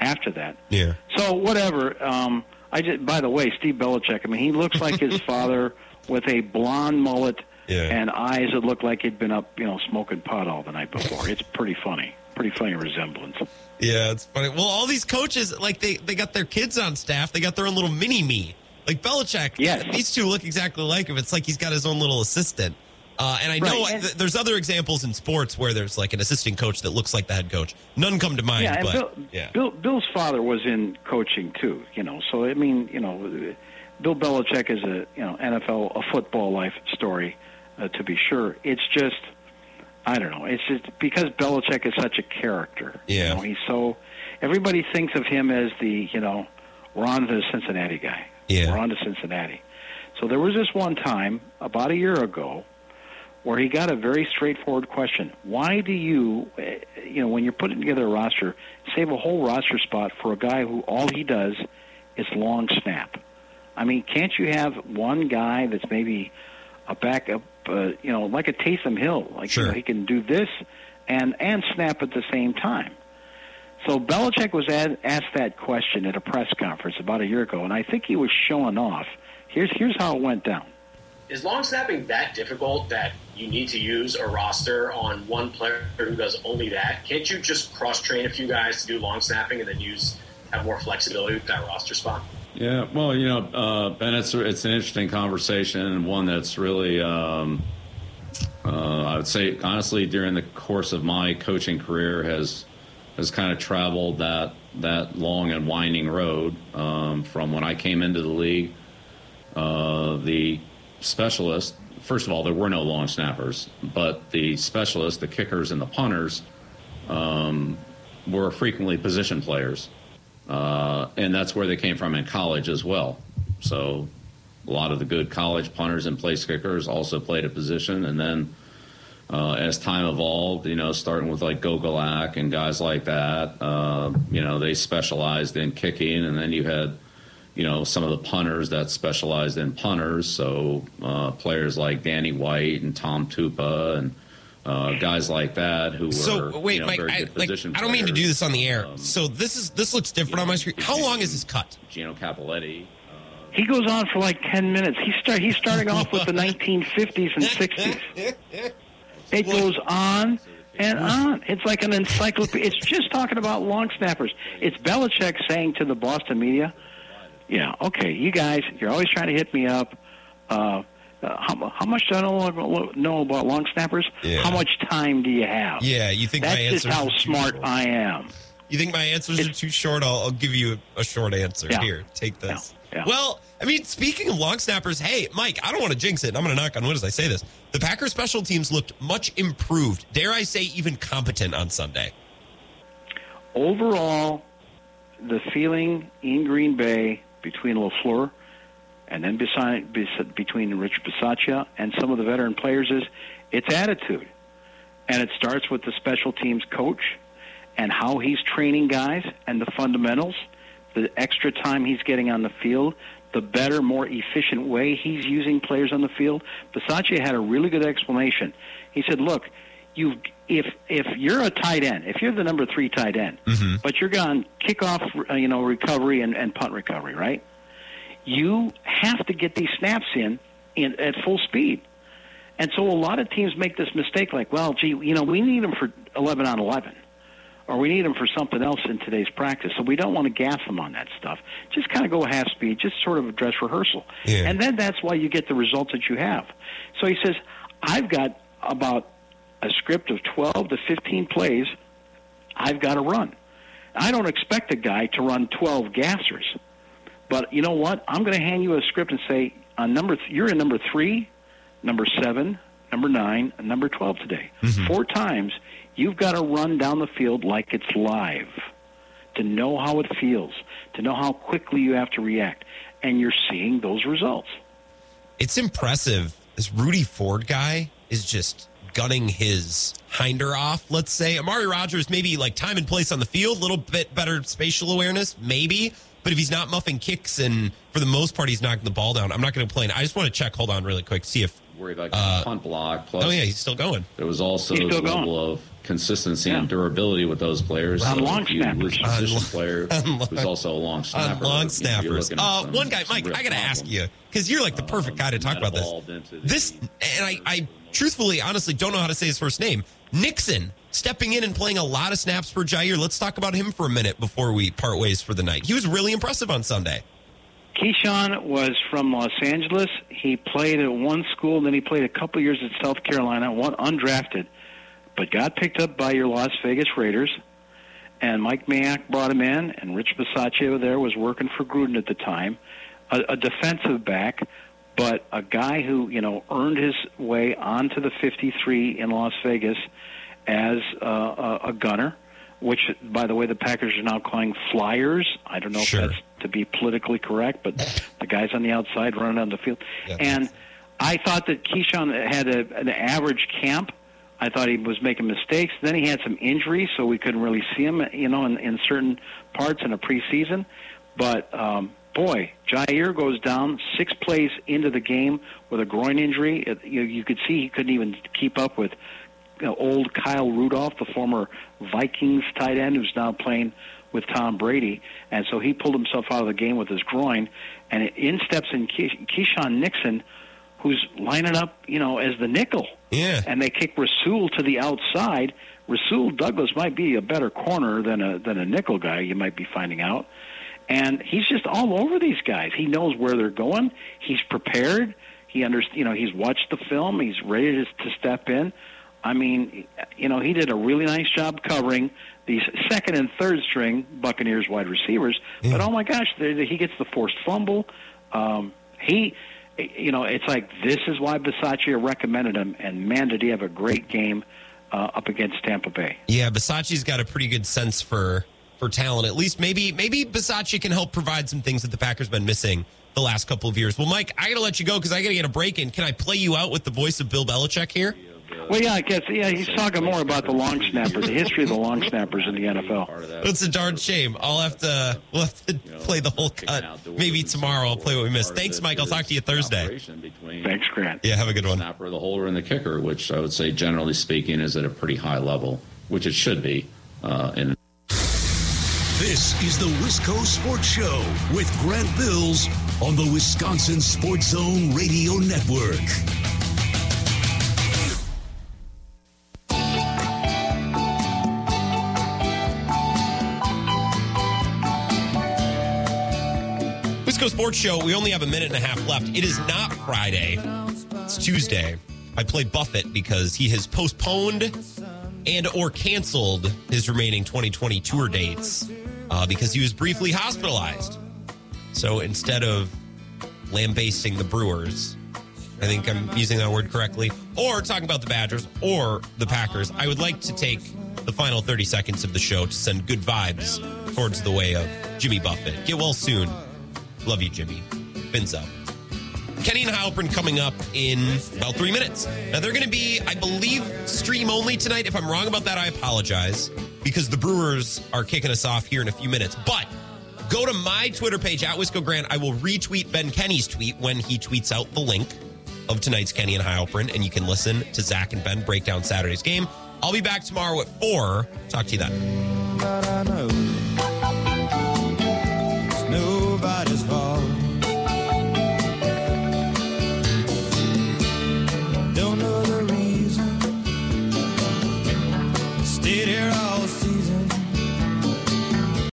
after that. Yeah. So whatever. By the way, Steve Belichick, he looks like his father with a blonde mullet and eyes that look like he'd been up, smoking pot all the night before. It's pretty funny. Pretty funny resemblance. Yeah, it's funny. Well, all these coaches, like, they got their kids on staff. They got their own little mini-me. Like Belichick, these two look exactly like him. It's like he's got his own little assistant. And I know there's other examples in sports where there's, like, an assistant coach that looks like the head coach. None come to mind. Yeah, and Bill's father was in coaching, too, So, Bill Belichick is a NFL a football life story to be sure. It's just because Belichick is such a character. Yeah, he's so everybody thinks of him as the we're on to the Cincinnati guy. Yeah, we're on to Cincinnati. So there was this one time about a year ago where he got a very straightforward question: why do you when you're putting together a roster, save a whole roster spot for a guy who all he does is long snap? Can't you have one guy that's maybe a backup, like a Taysom Hill? Like, sure. He can do this and snap at the same time. So Belichick was asked that question at a press conference about a year ago, and I think he was showing off. Here's how it went down. Is long snapping that difficult that you need to use a roster on one player who does only that? Can't you just cross-train a few guys to do long snapping and then have more flexibility with that roster spot? Yeah, well, Ben, it's an interesting conversation and one that's really, I would say, honestly, during the course of my coaching career has kind of traveled that long and winding road from when I came into the league. The specialist, first of all, there were no long snappers, but the specialists, the kickers and the punters, were frequently position players. And that's where they came from in college as well. So a lot of the good college punters and place kickers also played a position. And then as time evolved, starting with like Gogolak and guys like that, they specialized in kicking, and then you had, some of the punters that specialized in punters. So players like Danny White and Tom Tupa and guys like that who were I don't mean to do this on the air. So this looks different on my screen. How long is this cut? Gino Capoletti. He goes on for like 10 minutes. He's starting off with the 1950s and 60s. It goes on and on. It's like an encyclopedia. It's just talking about long snappers. It's Belichick saying to the Boston media, okay, you guys, you're always trying to hit me up. How much do I know about long snappers? Yeah. How much time do you have? Yeah, you think that's my answers? That's just how smart I am. You think my answers are too short? I'll give you a short answer. Yeah. Here, take this. Yeah. Well, speaking of long snappers, hey, Mike, I don't want to jinx it. I'm going to knock on wood as I say this. The Packers special teams looked much improved, dare I say even competent on Sunday. Overall, the feeling in Green Bay between LaFleur and then between Rich Bisaccia and some of the veteran players is it's attitude. And it starts with the special teams coach and how he's training guys and the fundamentals, the extra time he's getting on the field, the better, more efficient way he's using players on the field. Bisaccia had a really good explanation. He said, look, if you're a tight end, if you're the number 3 tight end, mm-hmm. but you're going kickoff, recovery and punt recovery, right? You have to get these snaps in at full speed. And so a lot of teams make this mistake like, well, gee, we need them for 11 on 11. Or we need them for something else in today's practice. So we don't want to gas them on that stuff. Just kind of go half speed, just sort of a dress rehearsal. Yeah. And then that's why you get the results that you have. So he says, I've got about a script of 12 to 15 plays I've got to run. I don't expect a guy to run 12 gassers. But you know what? I'm going to hand you a script and say, you're in number 3, number 7, number 9, and number 12 today. Mm-hmm. 4 times. You've got to run down the field like it's live to know how it feels, to know how quickly you have to react. And you're seeing those results. It's impressive. This Rudy Ford guy is just gunning his hinder off, let's say. Amari Rodgers, maybe like time and place on the field, a little bit better spatial awareness, maybe. But if he's not muffing kicks and for the most part he's knocking the ball down, I'm not going to complain. I just want to check. Hold on really quick. See if worry about punt block. Plus, he's still going. There was also a level of consistency and durability with those players. So long snappers. Player who's also a long snapper. Long snappers. One guy, Mike, I got to ask you, because you're like the perfect guy to talk about this. I truthfully, honestly, don't know how to say his first name. Nixon, stepping in and playing a lot of snaps for Jaire. Let's talk about him for a minute before we part ways for the night. He was really impressive on Sunday. Keisean was from Los Angeles. He played at one school, then he played a couple years at South Carolina, undrafted, but got picked up by your Las Vegas Raiders, and Mike Mayock brought him in, and Rich Bisaccia there was working for Gruden at the time, a defensive back, but a guy who, earned his way onto the 53 in Las Vegas as a gunner, which, by the way, the Packers are now calling flyers. I don't know if that's to be politically correct, but the guys on the outside running on the field. Yeah, and I thought that Keisean had an average camp. I thought he was making mistakes. Then he had some injuries, so we couldn't really see him, in certain parts in a preseason. But, Jaire goes down 6 plays into the game with a groin injury. You could see he couldn't even keep up with old Kyle Rudolph, the former Vikings tight end who's now playing with Tom Brady, and so he pulled himself out of the game with his groin, and in steps in Keisean Nixon, who's lining up, as the nickel. Yeah. And they kick Rasul to the outside. Rasul Douglas might be a better corner than a nickel guy, you might be finding out. And he's just all over these guys. He knows where they're going. He's prepared. He he's watched the film. He's ready to step in. He did a really nice job covering these second and third string Buccaneers wide receivers. Yeah. But, oh, my gosh, he gets the forced fumble. It's like this is why Bisaccia recommended him, and, man, did he have a great game up against Tampa Bay. Yeah, Bisaccia's got a pretty good sense for talent. At least maybe Bisaccia can help provide some things that the Packers have been missing the last couple of years. Well, Mike, I got to let you go because I got to get a break in. Can I play you out with the voice of Bill Belichick here? Well, yeah, I guess he's talking more about the long snapper, the history of the long snappers in the NFL. That's a darn shame. We'll have to play the whole cut. Maybe tomorrow I'll play what we missed. Thanks, Mike. I'll talk to you Thursday. Thanks, Grant. Yeah, have a good one. The snapper, the holder, and the kicker, which I would say, generally speaking, is at a pretty high level, which it should be. This is the Wisco Sports Show with Grant Bills on the Wisconsin Sports Zone Radio Network. Wisco Sports Show, we only have a minute and a half left. It is not Friday. It's Tuesday. I played Buffett because he has postponed and or canceled his remaining 2020 tour dates because he was briefly hospitalized. So instead of lambasting the Brewers, I think I'm using that word correctly, or talking about the Badgers or the Packers, I would like to take the final 30 seconds of the show to send good vibes towards the way of Jimmy Buffett. Get well soon. Love you, Jimmy. Fins up. Kenny and Halpern coming up in about 3 minutes. Now, they're going to be, I believe, stream only tonight. If I'm wrong about that, I apologize, because the Brewers are kicking us off here in a few minutes. But go to my Twitter page, @WiscoGrant. I will retweet Ben Kenny's tweet when he tweets out the link of tonight's Kenny and Halpern, and you can listen to Zach and Ben break down Saturday's game. I'll be back tomorrow at 4. Talk to you then.